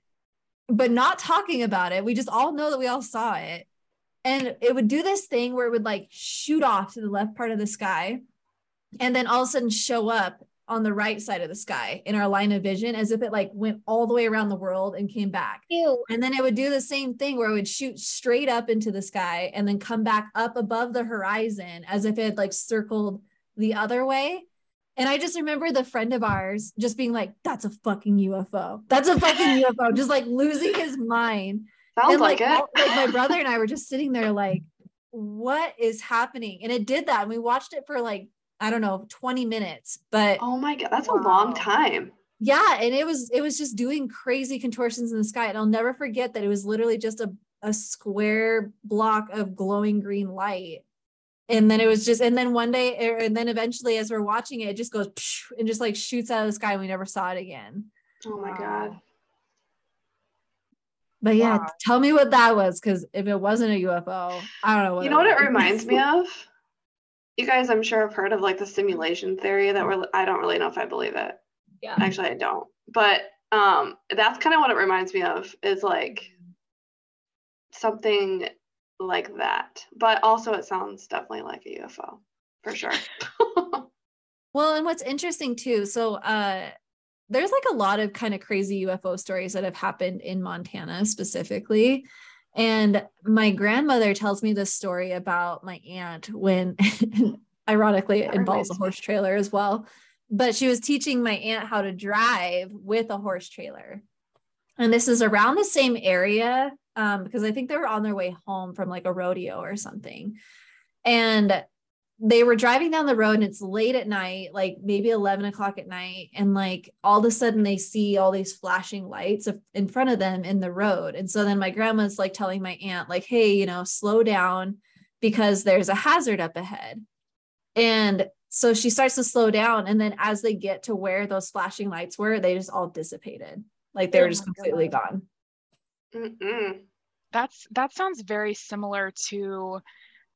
but not talking about it. We just all know that we all saw it. And it would do this thing where it would like shoot off to the left part of the sky and then all of a sudden show up on the right side of the sky in our line of vision, as if it like went all the way around the world and came back. Ew. And then it would do the same thing where it would shoot straight up into the sky and then come back up above the horizon as if it had like circled the other way. And I just remember the friend of ours just being like, that's a fucking U F O. That's a fucking U F O. Just like losing his mind. Sounds and, like, like it. Like my brother and I were just sitting there like, what is happening? And it did that. And we watched it for like, I don't know, twenty minutes, but oh my God, that's wow. a long time. Yeah. And it was, it was just doing crazy contortions in the sky. And I'll never forget that it was literally just a, a square block of glowing green light. And then it was just, and then one day, and then eventually as we're watching it, it just goes and just like shoots out of the sky. And we never saw it again. Oh my wow. God. But yeah, wow. tell me what that was. Cause if it wasn't a U F O, I don't know. What you know what it reminds me of? You guys, I'm sure, have heard of like the simulation theory that we're, I don't really know if I believe it. Yeah. Actually, I don't. But um, that's kind of what it reminds me of, is like something like that. But also it sounds definitely like a U F O for sure. Well, and what's interesting too, so uh, there's like a lot of kind of crazy U F O stories that have happened in Montana specifically. And my grandmother tells me this story about my aunt when, ironically, it involves a horse trailer as well, but she was teaching my aunt how to drive with a horse trailer. And this is around the same area um, because I think they were on their way home from like a rodeo or something. And they were driving down the road and it's late at night, like maybe eleven o'clock at night. And like, all of a sudden they see all these flashing lights in front of them in the road. And so then my grandma's like telling my aunt like, hey, you know, slow down because there's a hazard up ahead. And so she starts to slow down. And then as they get to where those flashing lights were, they just all dissipated. Like they were just completely gone. Mm-mm. That's, that sounds very similar to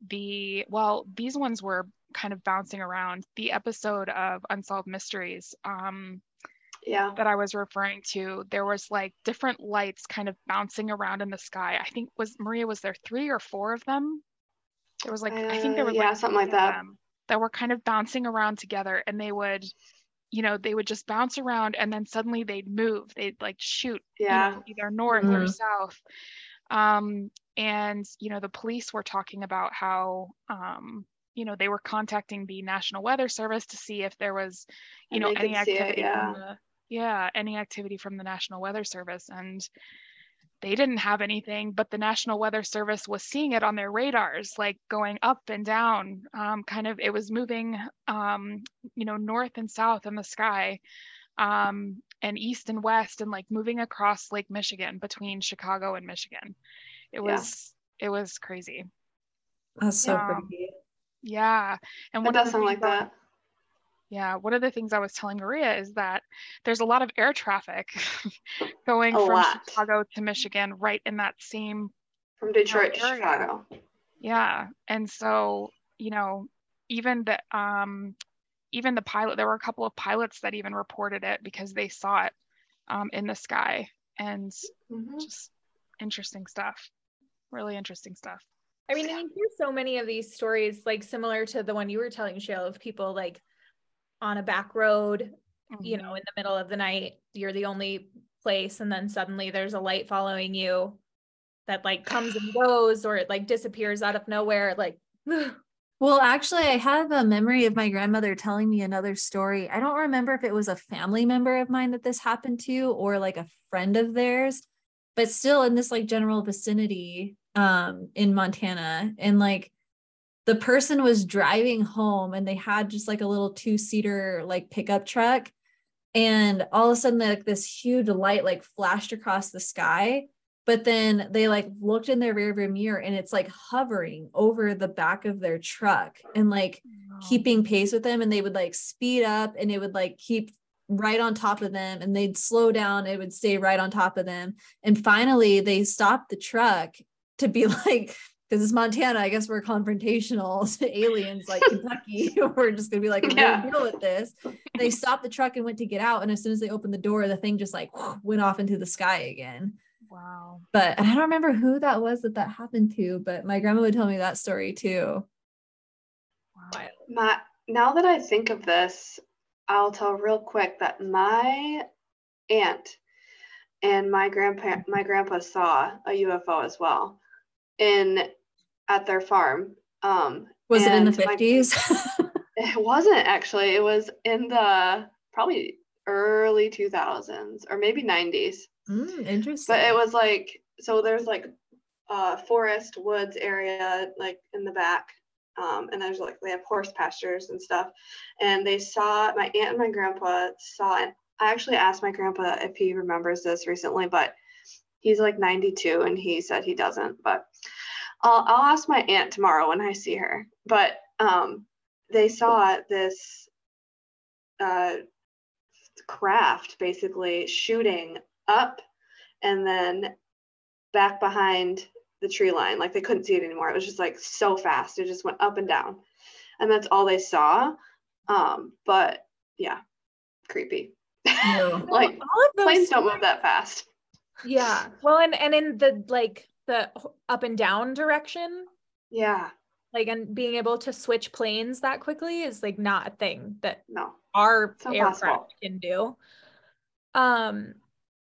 the well these ones were kind of bouncing around, the episode of Unsolved Mysteries um yeah that I was referring to. There was like different lights kind of bouncing around in the sky. I think was Maria was there three or four of them? There was like uh, I think there were yeah like something like that that were kind of bouncing around together, and they would, you know, they would just bounce around and then suddenly they'd move, they'd like shoot yeah you know, either north mm-hmm. or south. Um, and, you know, the police were talking about how, um, you know, they were contacting the National Weather Service to see if there was, you and know, any activity, it, yeah. From the, yeah, any activity from the National Weather Service, and they didn't have anything, but the National Weather Service was seeing it on their radars, like going up and down, um, kind of, it was moving, um, you know, north and south in the sky, um, and east and west, and like moving across Lake Michigan between Chicago and Michigan. It was, yeah. it was crazy. That's so um, pretty. Yeah. And what does sound like that? that? Yeah. One of the things I was telling Maria is that there's a lot of air traffic going a from lot. Chicago to Michigan, right in that same. From Detroit to Chicago. Yeah. And so, you know, even the, um, even the pilot, there were a couple of pilots that even reported it because they saw it um, in the sky, and mm-hmm. just interesting stuff, really interesting stuff. I mean, I hear so many of these stories, like similar to the one you were telling, Shale, of people like on a back road, mm-hmm. you know, in the middle of the night, you're the only place. And then suddenly there's a light following you that like comes and goes, or it like disappears out of nowhere. Like, well, actually, I have a memory of my grandmother telling me another story. I don't remember if it was a family member of mine that this happened to, or like a friend of theirs, but still in this like general vicinity um, in Montana. And like the person was driving home and they had just like a little two seater like pickup truck. And all of a sudden like this huge light like flashed across the sky. But then they like looked in their rearview mirror and it's like hovering over the back of their truck and like wow. keeping pace with them. And they would like speed up and it would like keep right on top of them, and they'd slow down. It would stay right on top of them. And finally they stopped the truck to be like, because it's Montana, I guess we're confrontational to aliens like Kentucky. We're just going to be like, we're yeah. going to deal with this. They stopped the truck and went to get out. And as soon as they opened the door, the thing just like whoosh, went off into the sky again. Wow. But I don't remember who that was that that happened to, but my grandma would tell me that story too. Wow. My, now that I think of this, I'll tell real quick that my aunt and my grandpa, my grandpa saw a U F O as well in at their farm. Um, was it in the fifties? My, it wasn't actually. It was in the probably early two thousands or maybe nineties. Mm, interesting. But it was like, so there's like uh forest woods area like in the back. Um, and there's like, they have horse pastures and stuff. And they saw, my aunt and my grandpa saw it. I actually asked my grandpa if he remembers this recently, but he's like ninety-two and he said he doesn't, but I'll, I'll ask my aunt tomorrow when I see her. But um, they saw this uh, craft basically shooting up and then back behind the tree line. Like they couldn't see it anymore. It was just like so fast. It just went up and down, and that's all they saw. Um, but yeah, creepy. No. Like all of those planes don't move that fast. Yeah. Well, and, and in the, like the up and down direction. Yeah. Like, and being able to switch planes that quickly is like not a thing that no. our aircraft possible. Can do. Um,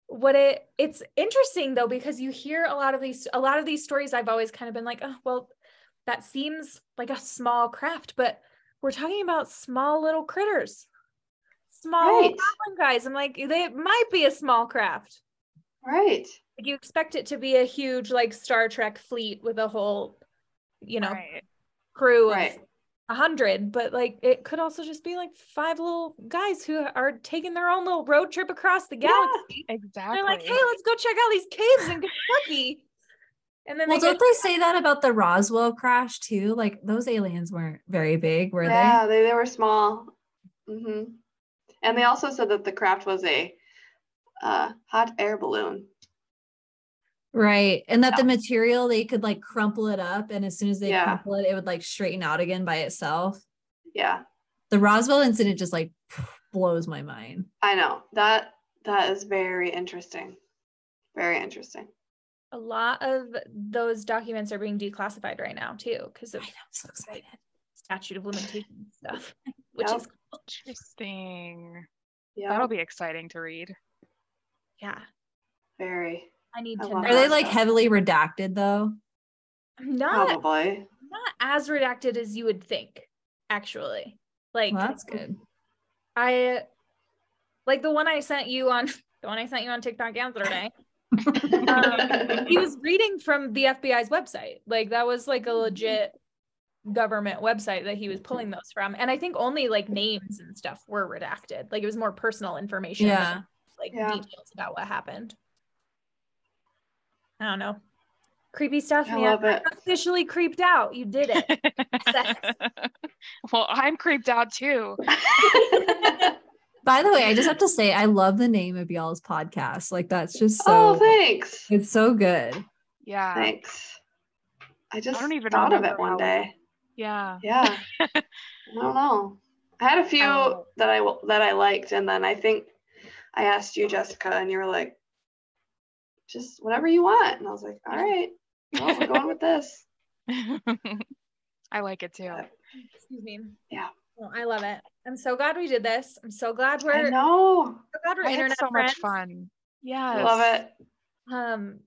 what it it's interesting though, because you hear a lot of these, a lot of these stories, I've always kind of been like, oh, well, that seems like a small craft, but we're talking about small little critters. Small right. guys. I'm like, they might be a small craft. Right. Like you expect it to be a huge, like Star Trek fleet with a whole, you know, right. crew of right. a hundred, but like, it could also just be like five little guys who are taking their own little road trip across the galaxy. Yeah, exactly. They're like, hey, let's go check out these caves in Kentucky. And then well, they don't get- they say that about the Roswell crash too? Like those aliens weren't very big, were yeah, they? Yeah, they, they were small. Mm-hmm. And they also said that the craft was a uh, hot air balloon. Right. And that yeah. the material, they could like crumple it up. And as soon as they yeah. crumple it, it would like straighten out again by itself. Yeah. The Roswell incident just like blows my mind. I know. That, that is very interesting. Very interesting. A lot of those documents are being declassified right now too. Because of I know, I'm so excited. Statute of limitation stuff, which yep. is interesting. Yeah, that'll be exciting to read. Yeah, very. I need I to know. Are they like stuff. Heavily redacted though? Not probably not as redacted as you would think, actually. Like well, that's good. I like the one I sent you on the one I sent you on TikTok yesterday. um, he was reading from the F B I's website. Like that was like a legit government website that he was pulling those from, and I think only like names and stuff were redacted. Like it was more personal information, yeah, like yeah. details about what happened. I don't know, creepy stuff. I love it. I'm officially creeped out. You did it. Well, I'm creeped out too. By the way, I just have to say I love the name of y'all's podcast. Like that's just so. Oh, thanks. It's so good. Yeah. Thanks. I just I don't even thought of it one day. Yeah. Yeah. I don't know. I had a few I that I that I liked, and then I think I asked you, Jessica, and you were like, just whatever you want. And I was like, all right, well, we're going with this. I like it too. Uh, Excuse me. Yeah. Well, I love it. I'm so glad we did this. I'm so glad we're I know. So glad we're I internet had so friends. Much fun. Yeah. I love it. Um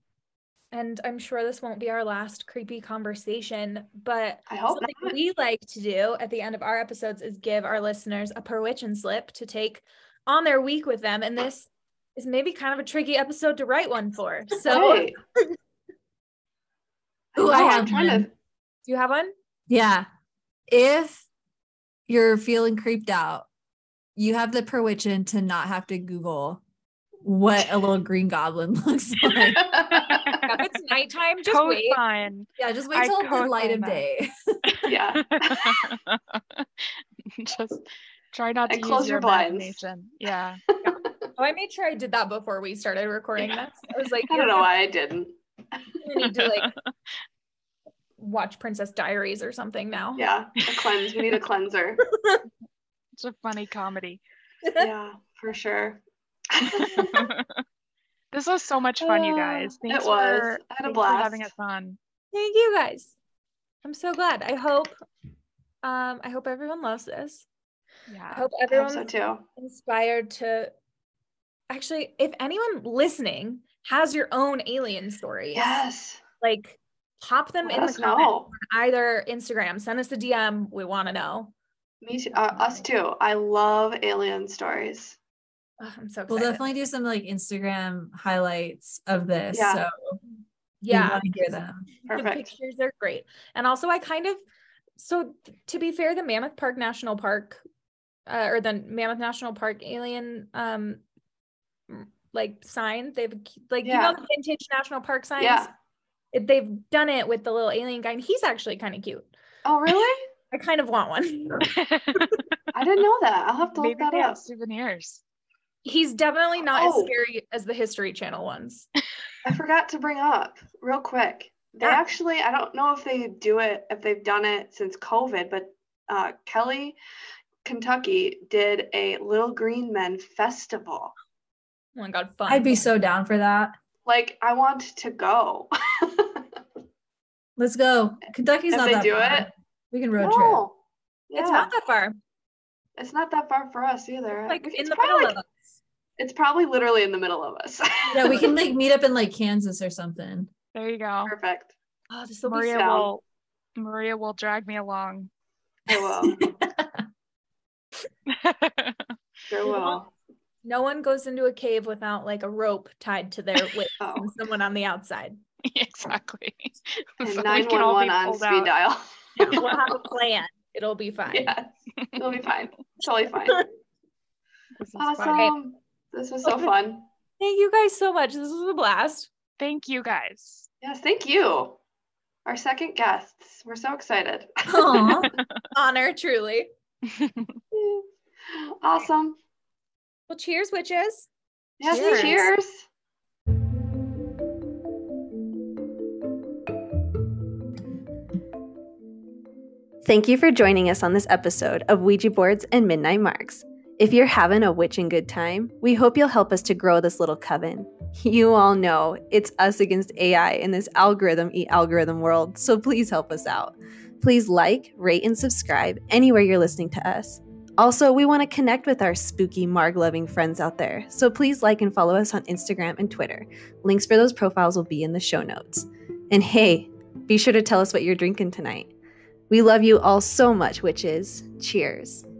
And I'm sure this won't be our last creepy conversation, but I hope something not. We like to do at the end of our episodes is give our listeners a perwitchin slip to take on their week with them. And this is maybe kind of a tricky episode to write one for. So, right. Ooh, I, I have one. To... Do you have one? Yeah. If you're feeling creeped out, you have the perwitchin to not have to Google what a little green goblin looks like. If it's nighttime, just Code wait. Fine. Yeah, just wait till the light of that. Day. Yeah. Just try not to and use close your, your imagination. Yeah. Yeah. Oh, I made sure I did that before we started recording yeah. this. I was like, I don't know why I didn't. I need to like watch Princess Diaries or something now. Yeah, a cleanse. We need a cleanser. It's a funny comedy. Yeah, for sure. This was so much fun, you guys. Thanks it was. For, I had a blast. For having us on. Thank you guys. I'm so glad. I hope um I hope everyone loves this. Yeah, I hope everyone's I hope so too. inspired to actually, if anyone listening has your own alien stories, yes, like pop them Let in the comments on either Instagram, send us a D M. We want to know. Me too. Uh, us too. I love alien stories. Oh, I'm so excited. We'll definitely do some like Instagram highlights of this. Yeah. So yeah, want to hear them. Perfect. The pictures are great. And also I kind of, so to be fair, the Mammoth Park National Park uh, or the Mammoth National Park alien um like sign, they've like, yeah. you know, the vintage National Park signs, yeah. they've done it with the little alien guy and he's actually kind of cute. Oh, really? I kind of want one. I didn't know that. I'll have to Maybe look that up. Souvenirs. He's definitely not oh. as scary as the History Channel ones. I forgot to bring up real quick. They yeah. actually, I don't know if they do it, if they've done it since COVID, but uh, Kelly, Kentucky did a Little Green Men festival. Oh my God, fun. I'd be so down for that. Like, I want to go. Let's go. Kentucky's if not they that do far. It, we can road no. trip. Yeah. It's not that far. It's not that far for us either. Like, it's in the middle like, of us. It's probably literally in the middle of us. Yeah, we can like meet up in like Kansas or something. There you go. Perfect. Oh, this will Maria be so. will Maria will drag me along. I will. Sure will. No one goes into a cave without like a rope tied to their waist oh. from someone on the outside. Exactly. And so nine one one on speed out. dial. Yeah, we'll have a plan. It'll be fine. Yes. It'll be fine. Totally fine. Awesome. Fun. This was so fun. Thank you guys so much. This was a blast. Thank you guys. Yes, thank you. Our second guests. We're so excited. Honor, truly. Awesome. Well, cheers, witches. Yes, cheers. cheers. Thank you for joining us on this episode of Ouija Boards and Midnight Marks. If you're having a witching good time, we hope you'll help us to grow this little coven. You all know it's us against A I in this algorithm eat algorithm world, so please help us out. Please like, rate, and subscribe anywhere you're listening to us. Also, we want to connect with our spooky, marg-loving friends out there, so please like and follow us on Instagram and Twitter. Links for those profiles will be in the show notes. And hey, be sure to tell us what you're drinking tonight. We love you all so much, witches. Cheers.